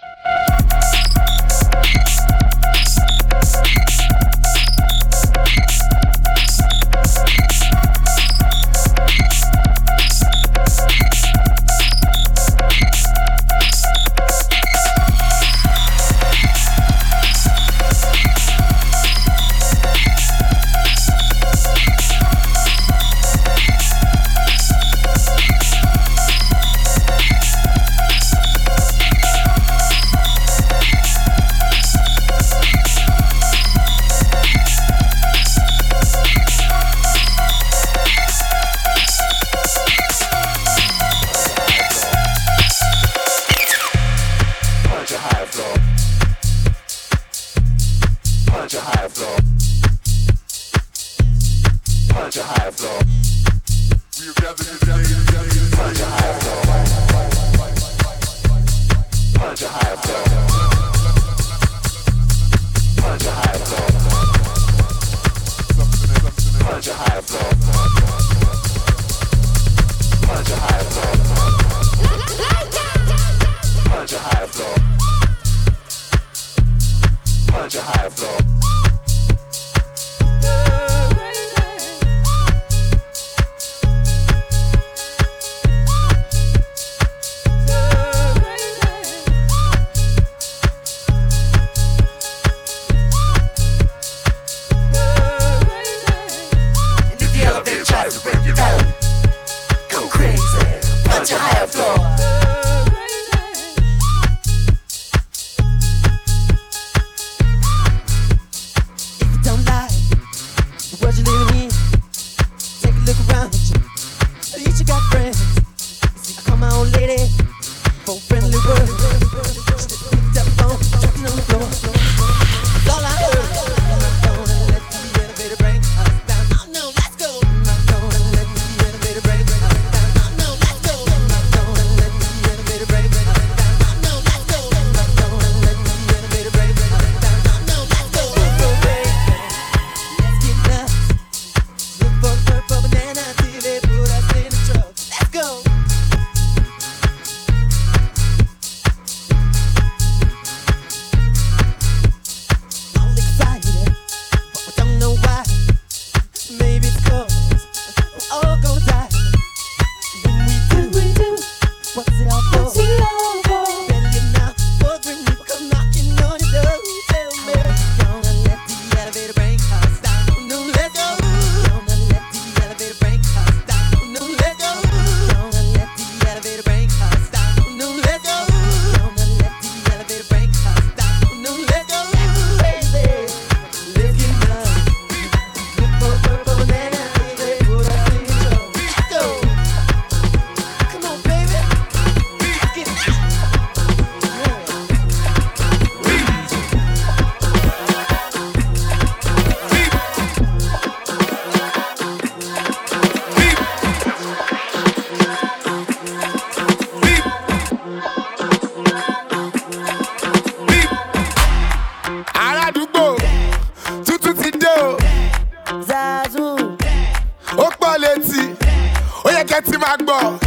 iṣẹ́ tí máa gbọ́.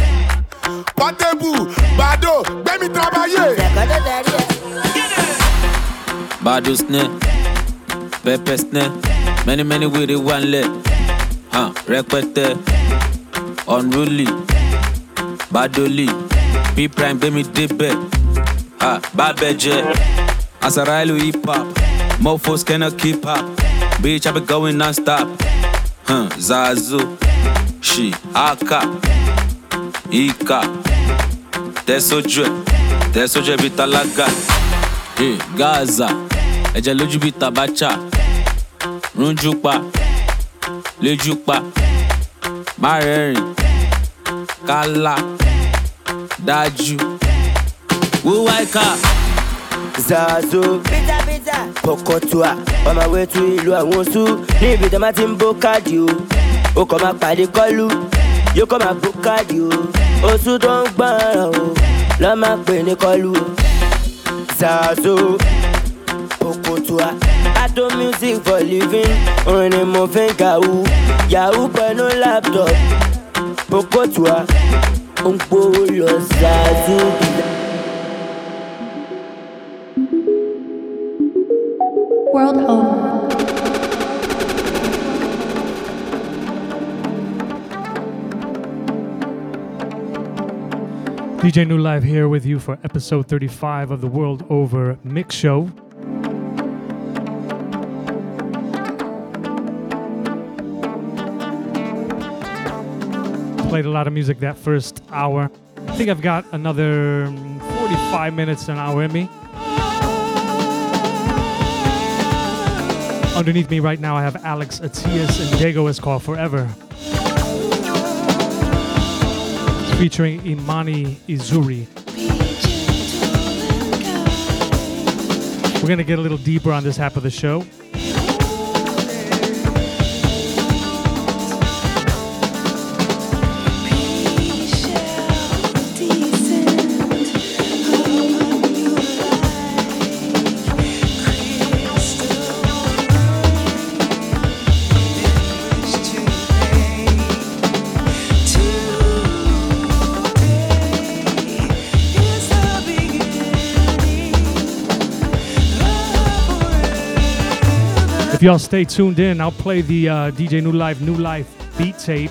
Portable, Bado, gbẹ́mi trabaye. Bado snake, pepper snake, many many with the one leg. Repete, unruly, Badoli, B prime gbẹ́mi débẹ̀. Babeje, Azarailu hip hop, mofos cannot keep up. Bitch, I be going non-stop. Zazu, she, Aka, Ika, Tesodre bita laga. Gaza, Ejeloju bita bacha. Runjupa, Lejupa, Mareri, Kala, Daju, Uwaika, Zazu, Bita, Pokotua. On my way to Iluawansu, níbi tí a máa ti ń bó káàdì o. O kò máa pàdé kọ́lù, yóò kò máa bó káàdì o. Oṣù tó ń gbọ́ràn o, lọ́ máa pè ní kọ́lù o. Zazo, Okotua, I do music for living, òun ni mo fi ń kàwú. Yahoo pẹ̀lú laptop, Okotua, ó ń gbówó lọ Zazo bìlà. World over. DJ Newlife here with you for episode 35 of the World Over Mix Show. Played a lot of music that first hour. I think I've got another 45 minutes, an hour in me. Underneath me right now, I have Alex Atias and Dago is called Forever. It's featuring Imani Izuri. We're going to get a little deeper on this half of the show. Y'all stay tuned in. I'll play the DJ Newlife beat tape.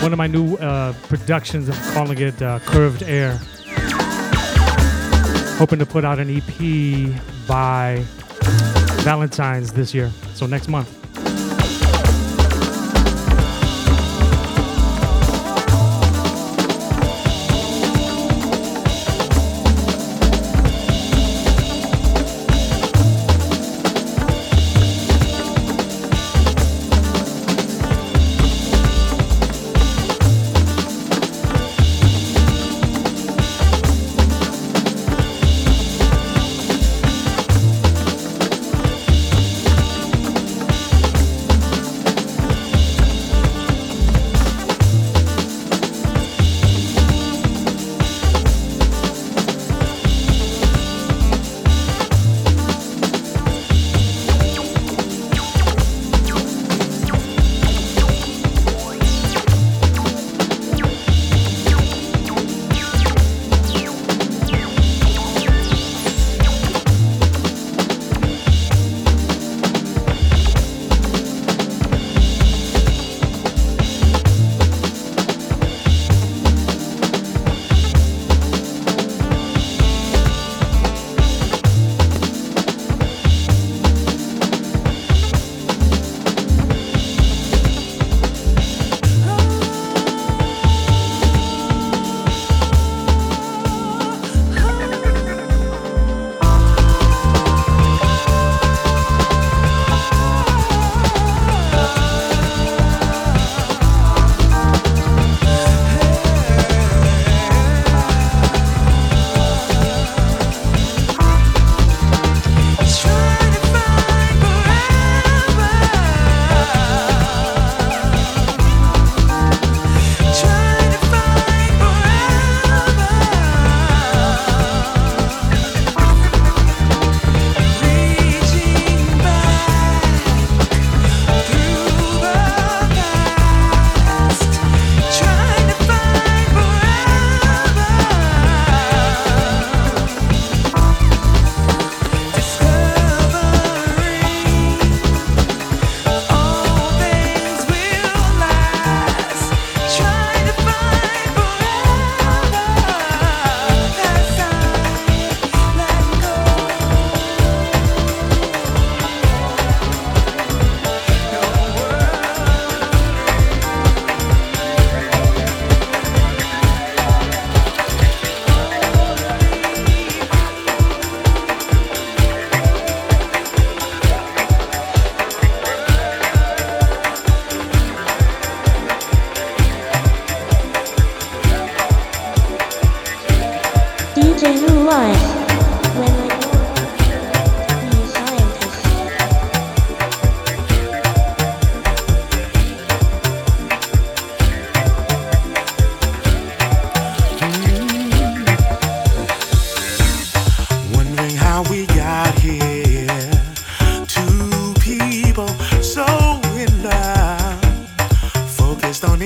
One of my new productions. I'm calling it Curved Air. Hoping to put out an EP by Valentine's this year. So next month.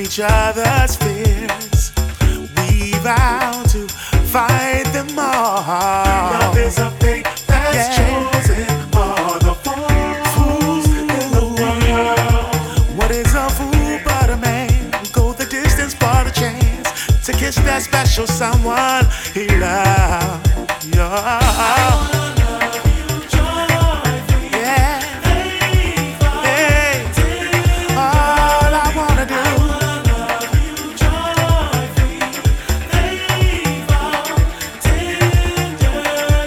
each other's fears. We vow to fight them all. Love is a fate that's chosen for the fools in the world. What is a fool but a man? Go the distance for the chance to kiss that special someone he loves. I wanna love you, joyfully, faithfully, till all I wanna do. I wanna love you, joyfully, faithful, tenderly.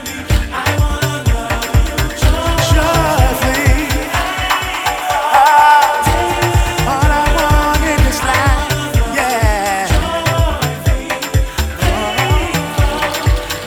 I wanna love you, joyfully, faithful. All I want in this life, yeah. Joyfully, faithful.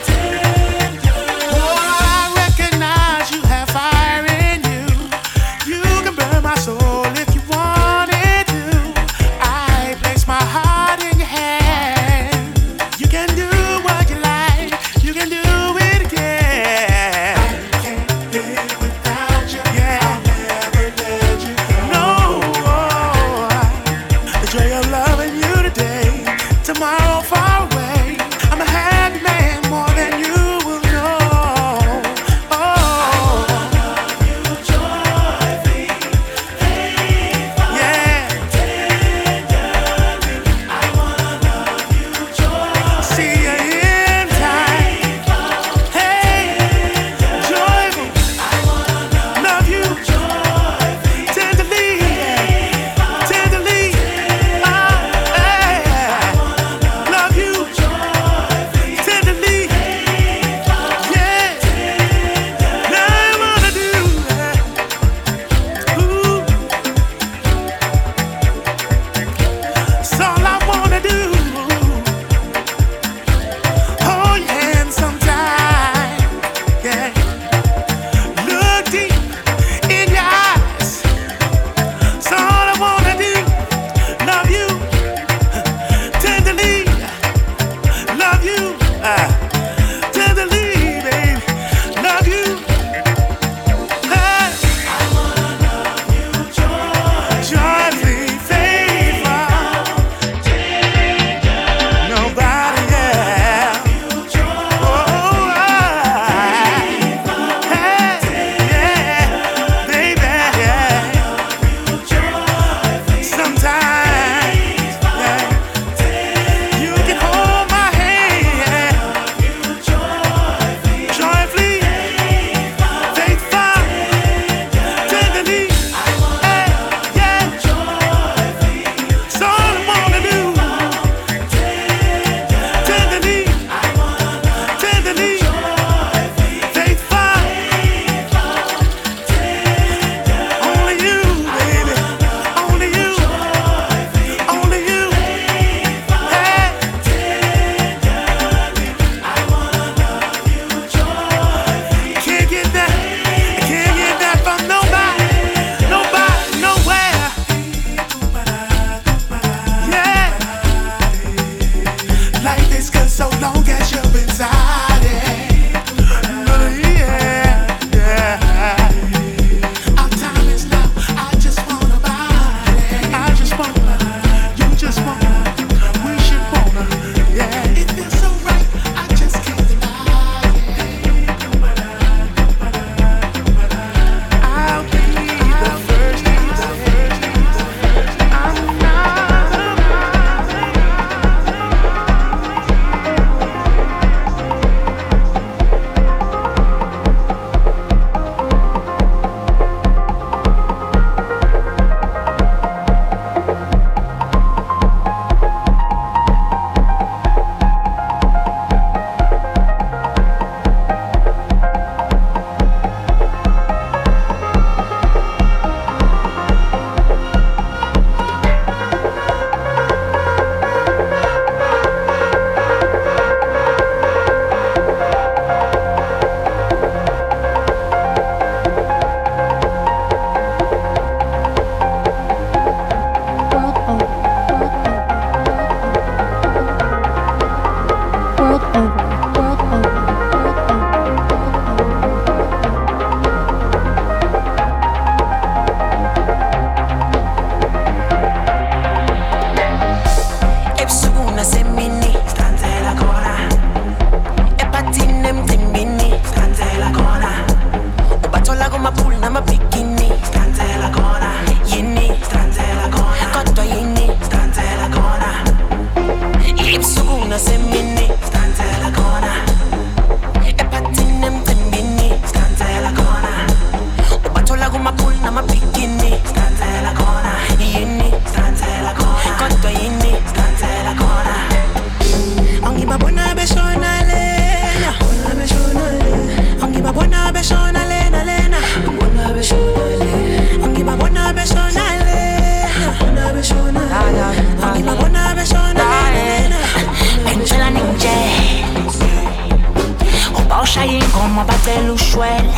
velu shwele.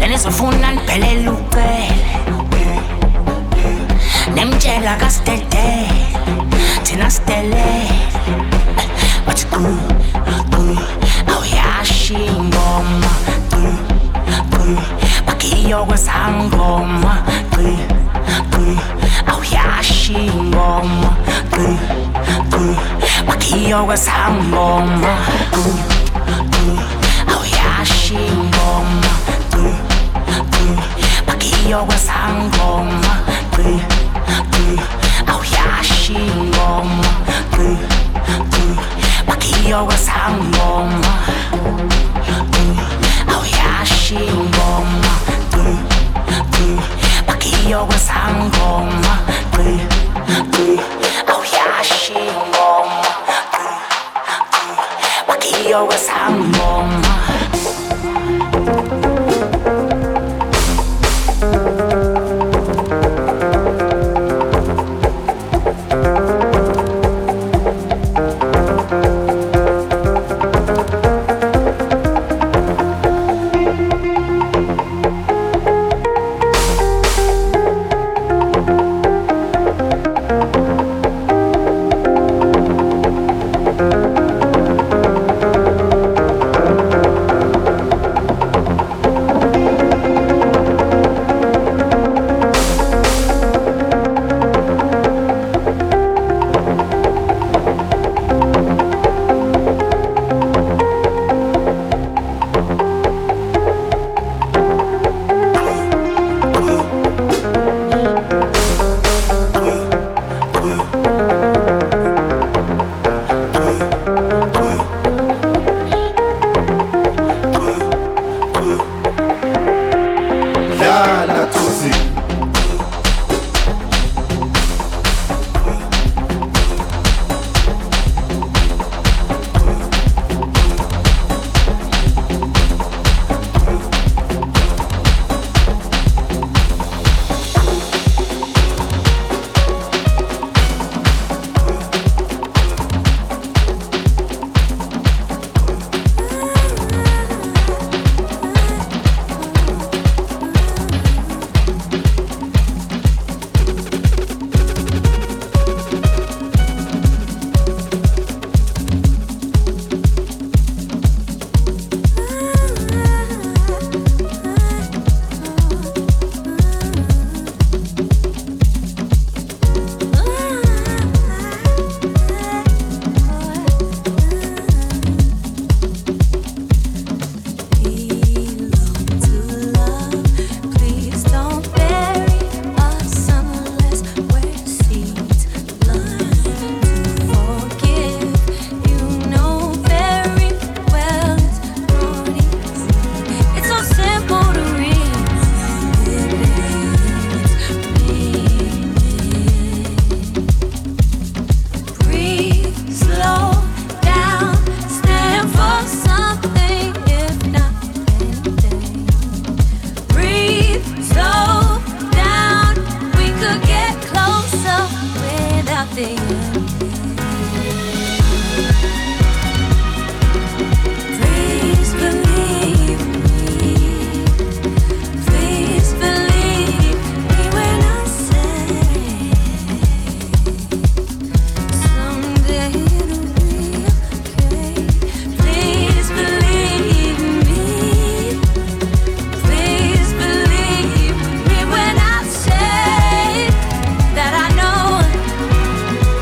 Nenizofuna niphelele ucele. Nemtshela kasitedele. Thina sitelele. Bathi gqu, gqu. Awuyashiya ingoma. Gqu, gqu. Bakhiyo kwezangoma. Gqu, gqu. Awuyashiya ingoma. Gqu, gqu. Bakhiyo kwezangoma. Gqu. Oh yeah, she bomb. Bakiyo was hangom. Oh yeah, she bomb. Bakiyo was hangom. Oh yeah, she bomb. Bakiyo was hangom. Oh yeah, she bomb. Yo, it's hangom.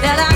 That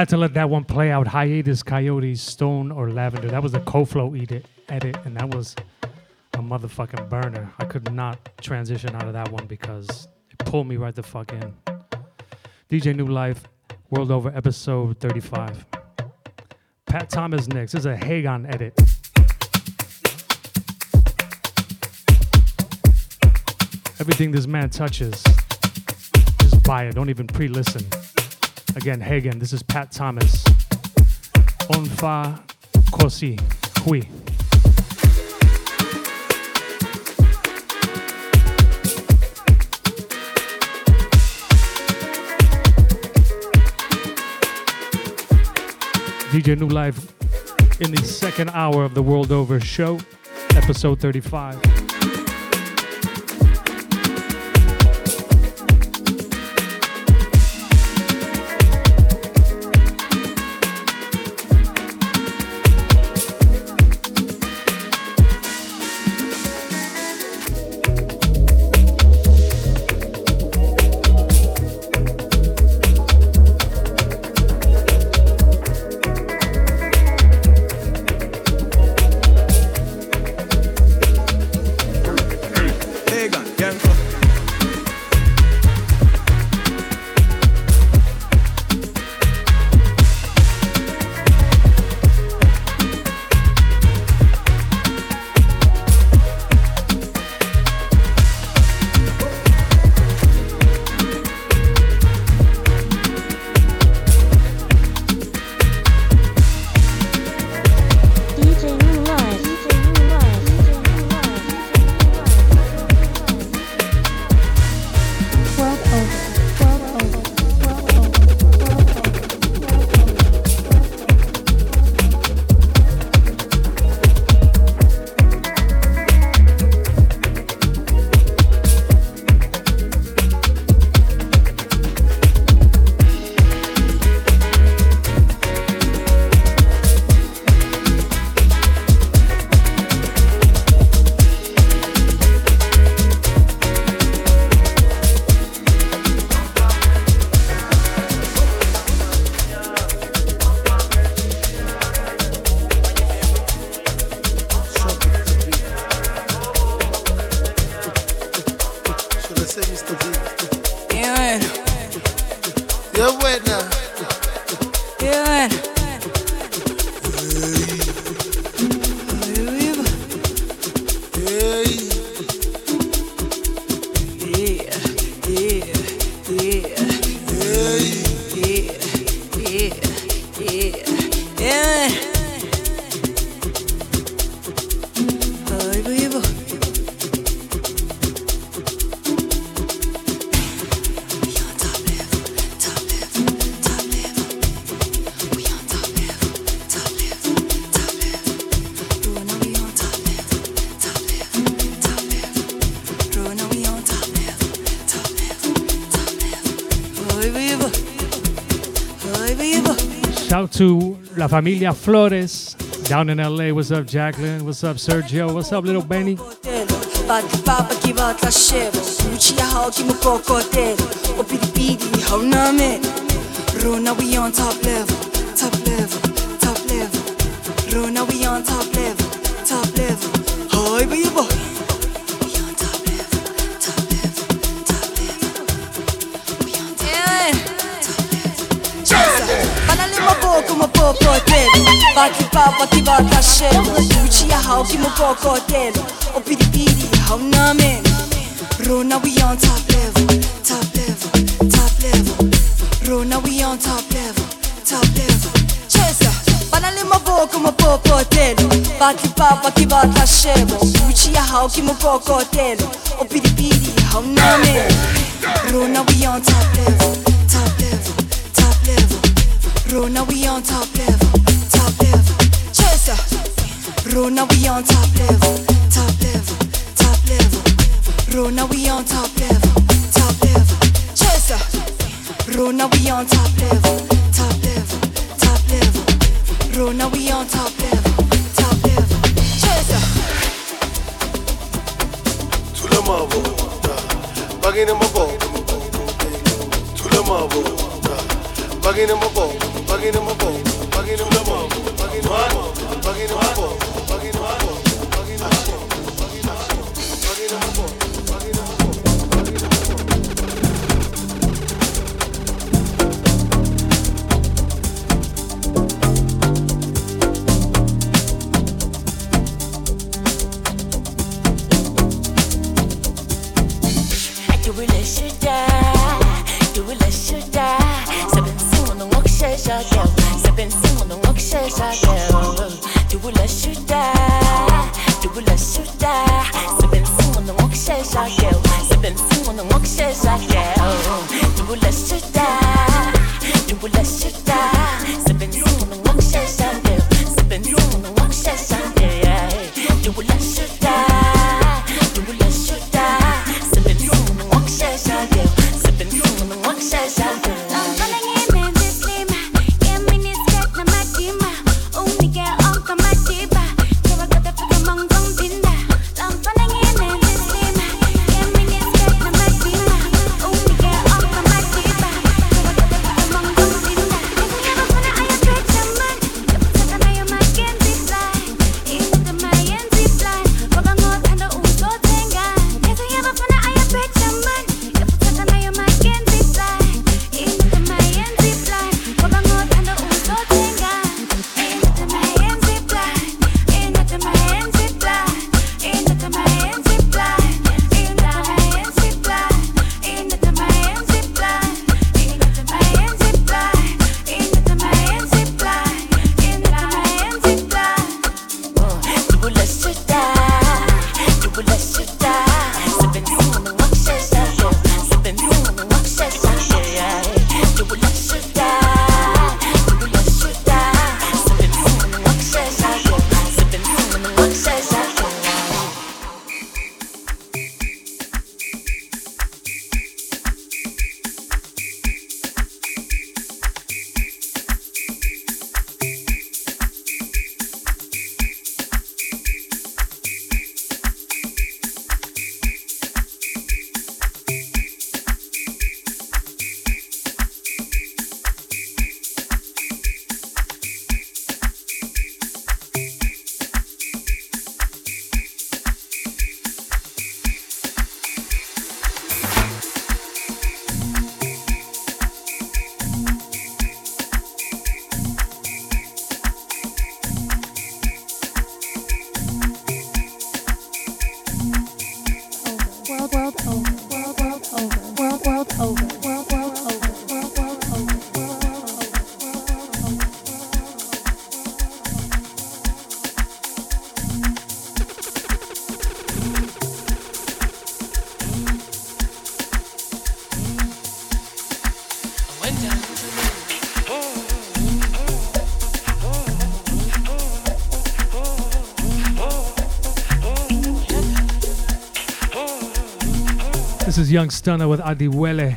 I had to let that one play out. Hiatus, Coyotes, Stone, or Lavender. That was the Co-Flow edit, and that was a motherfucking burner. I could not transition out of that one because it pulled me right the fuck in. DJ Newlife, World Over, episode 35. Pat Thomas next. This is a Hagon edit. Everything this man touches, just buy it. Don't even pre-listen. Again, Hagen, this is Pat Thomas. Onfa Kosi Hui. DJ Newlife in the second hour of the World Over Show, episode 35. To La Familia Flores down in LA. What's up, Jacqueline? What's up, Sergio? What's up, little Benny? Rona, we on top level, top level. Chaser. Rona, we on top level, top level, top level. Rona, we on top level, top level. Chaser. Rona, we on top level, top level, top level. Rona, we on top level, top level. Chaser. To the marble, bagging in my bowl. To the marble, bagging in my bowl. bugging him up, bugging him up, bugging him up, bugging him up, bugging him up, bugging him up, bugging him up, bugging him up, bugging him up. This is Young Stunner with Adiwele.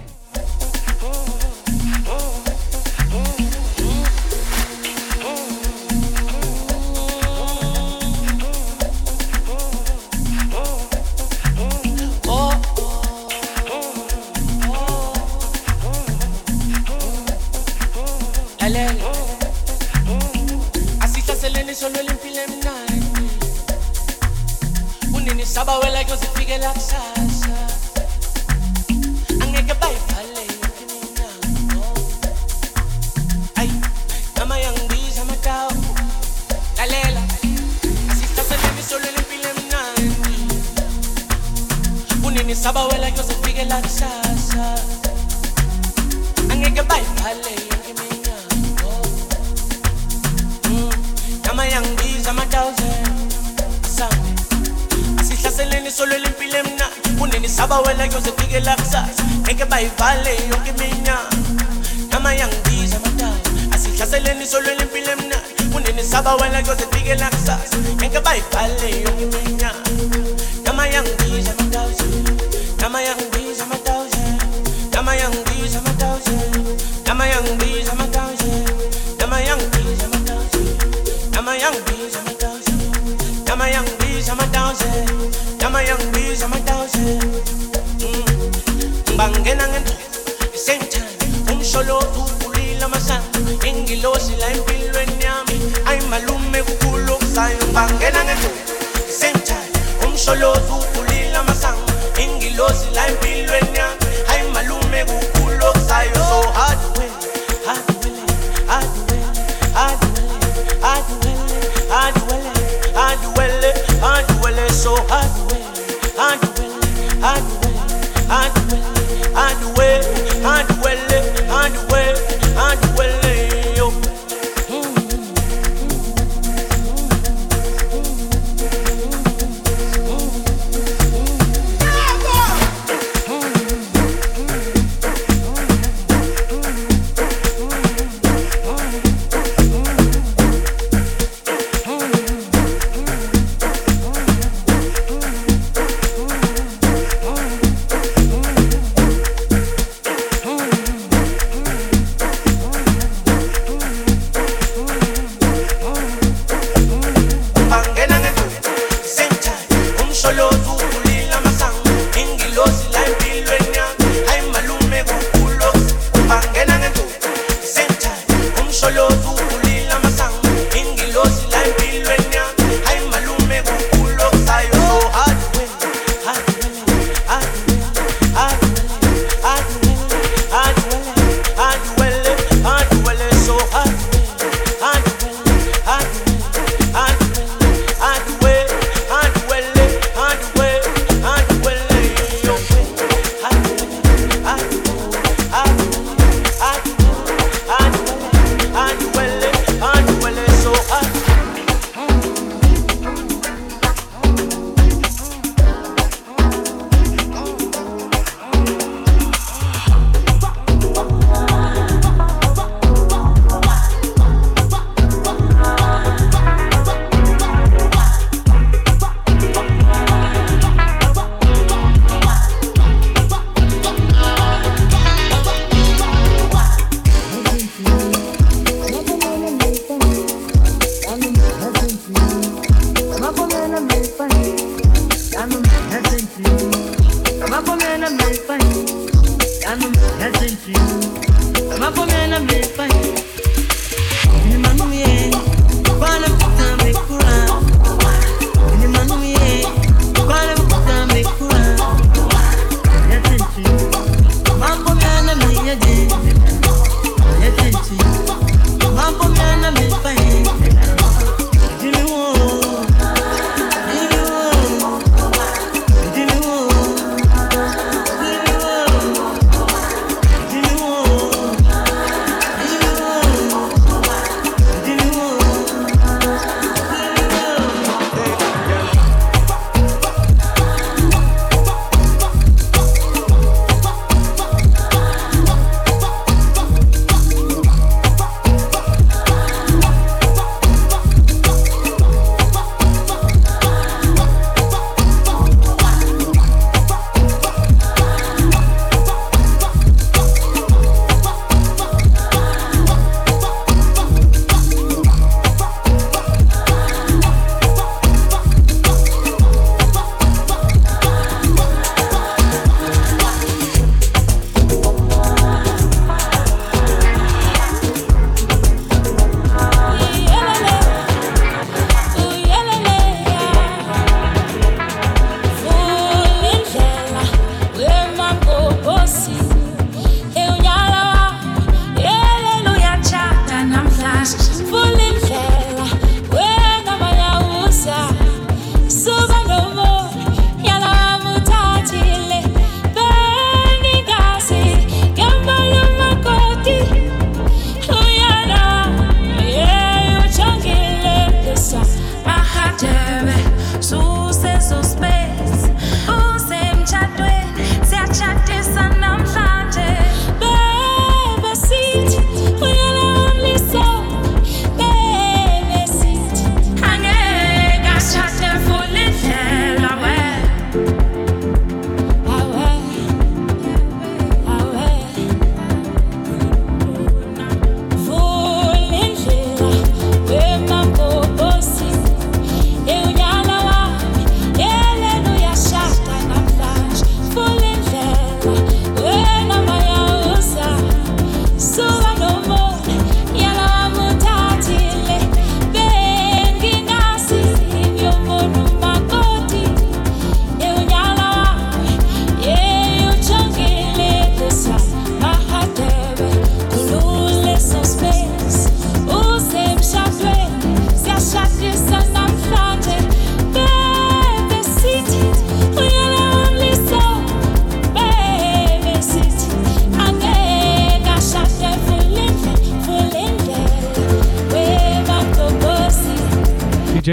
Same time, solo tu pulila masan, engilo bangena ngekhulu sencha umsholozi ukhulila masango ingilosi la impilweni yami hayi malume kukhulu okuzayo so hard way hard way hard way hard way hard way hard way hard way hard way so hard way hard way hard way hard way hard way hard way hard way hard way.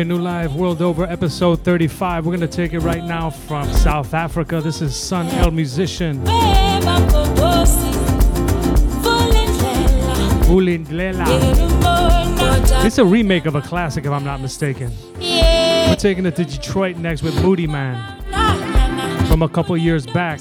DJ Newlife, World Over, episode 35. We're going to take it right now from South Africa. This is Sun El Musician. It's a remake of a classic, if I'm not mistaken. We're taking it to Detroit next with Moody Man from a couple years back.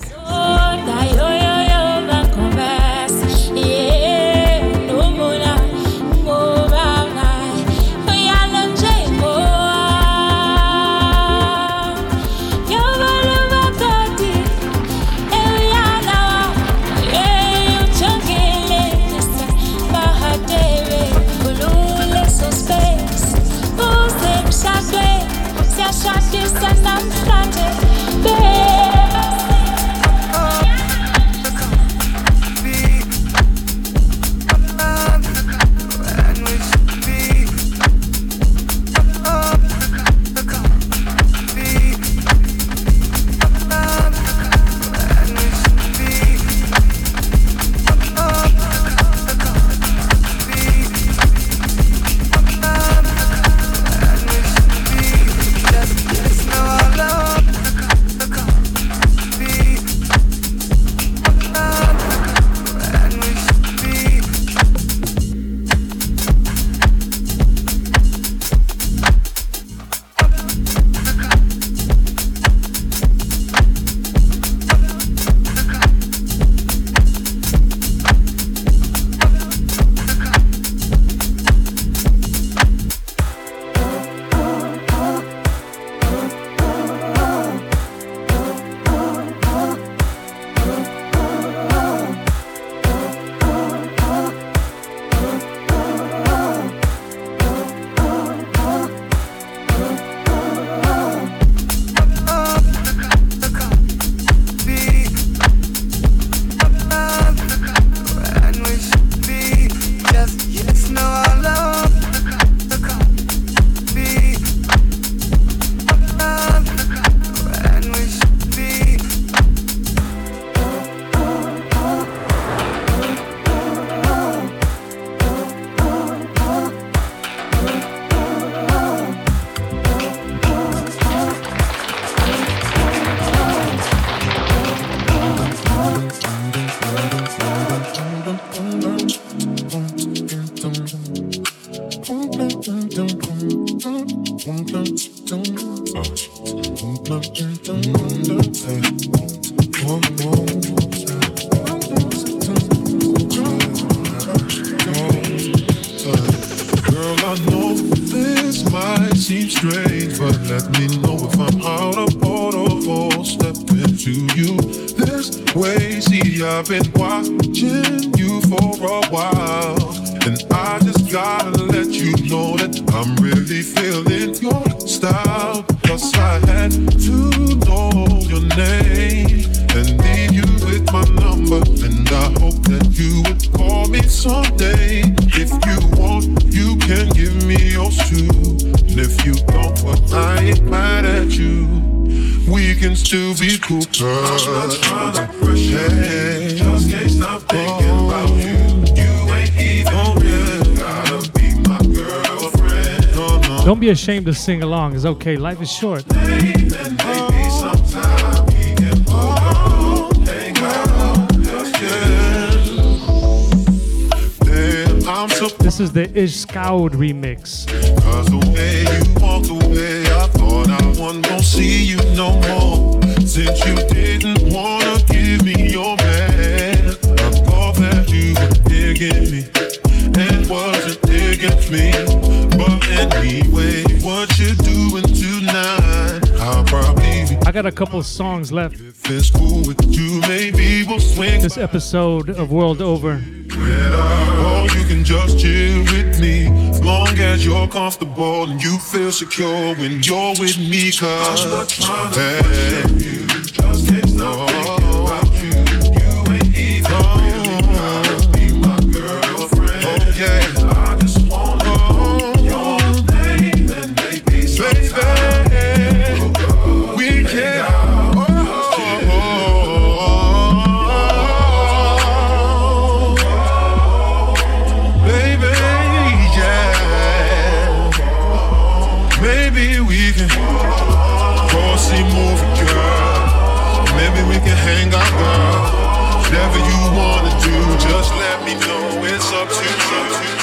Ashamed to sing along is okay. Life is short. This is the Ish Scout remix. Cause the way you walked away, I thought I wasn't gonna see you no more. Since you didn't wanna give me your man, I thought that you would dig at me and wasn't digging me. Anyway, what you doing tonight? I'll probably I got a couple songs left. If it's cool with you, maybe we'll swing this episode of World Over. Oh, you can just chill with me as long as you're comfortable and you feel secure when you're with me. Cause I'm not trying to pressure you, just can't stop thinking about you. You ain't even really gotta be my girlfriend. Oh yeah. everything I got. Whatever you wanna do, just let me know. It's up to you.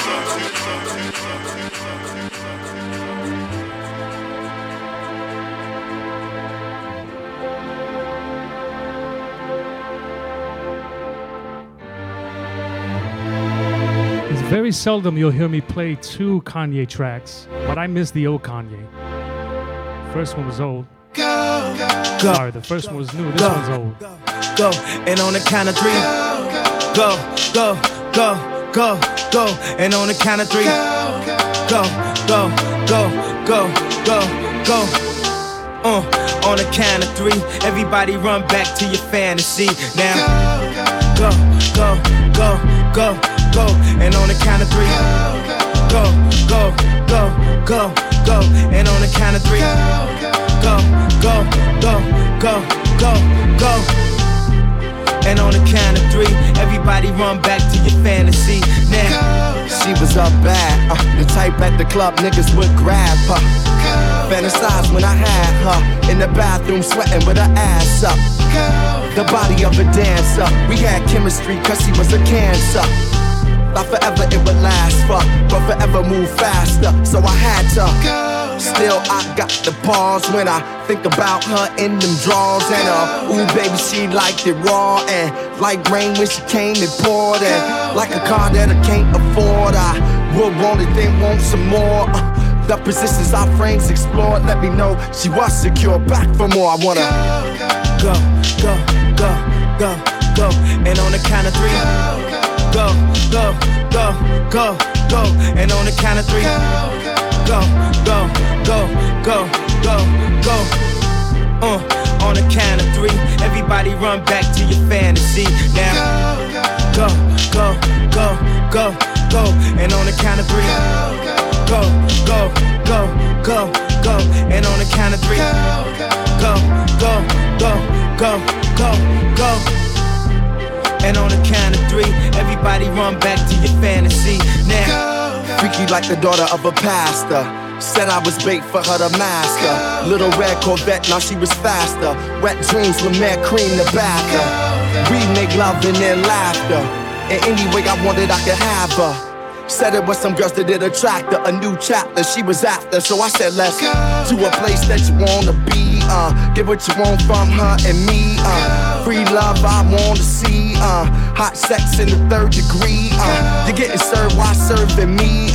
Very seldom you'll hear me play two Kanye tracks, but I miss the old Kanye. First one was old. Go. Sorry, the first one was new. This one's old. Go, and on the count of three. Go, go, go, go, go, and on the count of three. Go, go, go, go, go, go. On the count of three, everybody run back to your fantasy now. Go, go, go, go, go. Go, and on the count of three, go, go, go, go, go, and on the count of three, go, go, go, go, go, go, and on the count of three, everybody run back to your fantasy now. She was up bad, the type at the club niggas would grab her. Fantasize when I had her in the bathroom sweating with her ass up. The body of a dancer, we had chemistry 'cause she was a cancer. Thought forever it would last for, but forever move faster, so I had to go. Still I got the pause when I think about her in them drawers. And ooh baby, she liked it raw, and like rain when she came it poured, and like a car that I can't afford, I would want it, then want some more. The positions our frames explored let me know she was secure, back for more. I wanna go, go, go, go, go, and on the count of three, go, go. Go, go, go, go, go, and on the count of three, go, go, go, go, go, go, on the count of three, everybody run back to your fantasy now. Go, go, go, go, go, and on the count of three, go, go, go, go, go, and on the count of three, go, go, go, go, go, go. And on the count of three, everybody run back to your fantasy now. Freaky like the daughter of a pastor. Said I was bait for her to master. Little red Corvette, now she was faster. Wet dreams with mad cream to back her. We make love and then laughter. And any way I wanted, I could have her. Said it was some girls that did attract her. A new chapter she was after, so I said let's go to a place that you wanna be. Get what you want from her and me. Free love I wanna see. Hot sex in the third degree. You're getting served while serving me.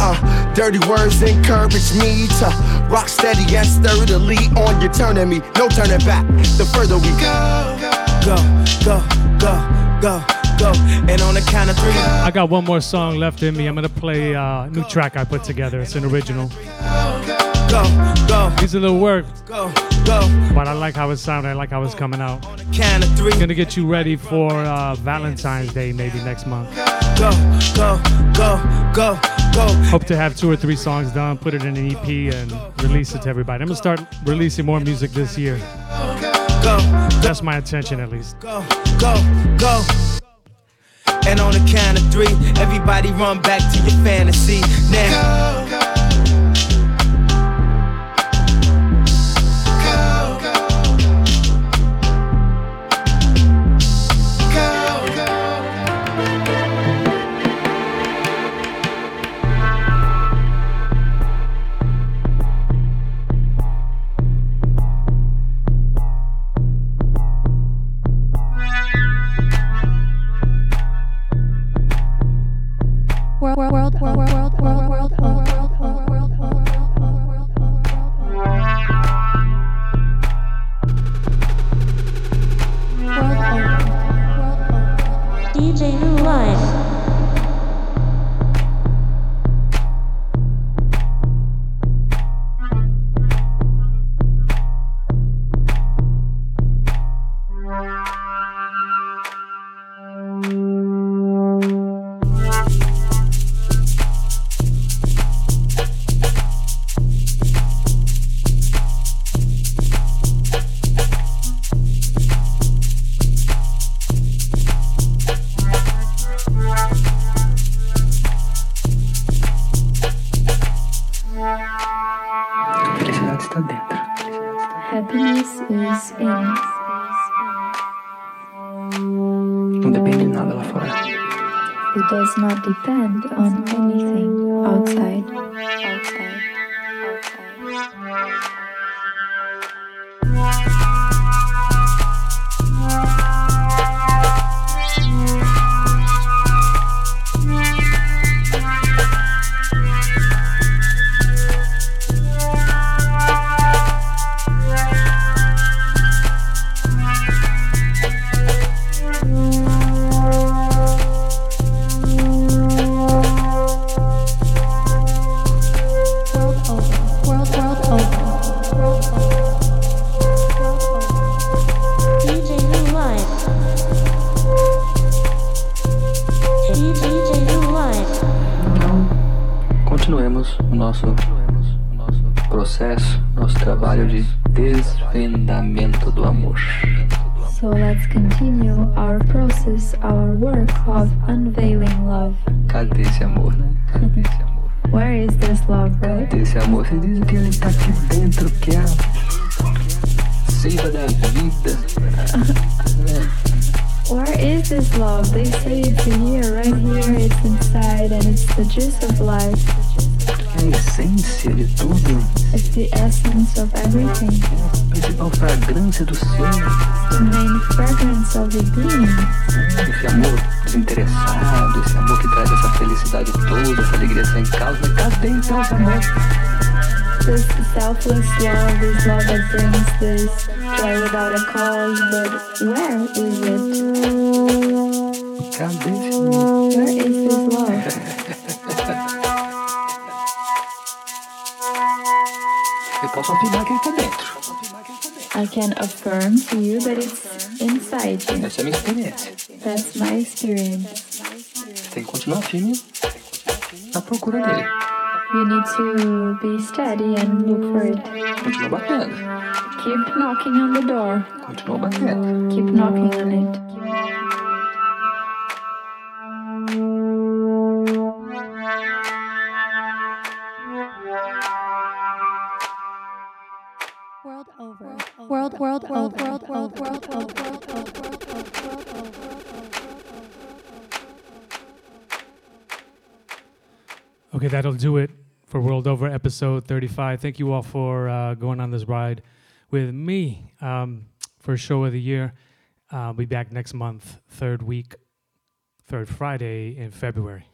Dirty words encourage me to rock steady and sturdily on. You're turning me, no turning back. The further we go, go, go, go, go, go. And on the count of three, I got one more song left in me. I'm gonna play a new track I put together. It's an original. These are the work, but I like how it sounded. I like how it's coming out. It's gonna get you ready for Valentine's Day, maybe next month. Hope to have 2 or 3 songs done, put it in an EP, and release it to everybody. I'm gonna start releasing more music this year. That's my intention, at least. Go. And on the count of three, everybody run back to your fantasy now. Go, go. Happiness is in dependent on love for us. It does not depend on anything outside. Nosso trabalho de desvendamento do amor. So let's continue our process, our work of unveiling love. Cadê esse amor, né? Cadê esse amor? Where is this love, right? Cadê esse amor? Você diz que ele tá aqui dentro, que é a seiva da vida. Where is this love? They say it's in here, right here, it's inside, and it's the juice of life. A essência de tudo. It's the essence of everything. A principal fragrância do ser. The main fragrance of the being. Esse amor desinteressado, esse amor que traz essa felicidade toda, essa alegria sem causa. Cadê então esse amor? This selfless love, this love that brings this joy without a cause. But where is it? Cadê esse amor? Where is this love? I can affirm to you that it's inside you. Essa é a minha experiência. That's my experience. Você tem que continuar firme na procura dele. You need to be steady and look for it. Continua batendo. Keep knocking on the door. Continua batendo. Keep knocking on it. Okay, that'll do it for World Over episode 35. Thank you all for going on this ride with me for show of the year. I'll be back next month, third Friday in February.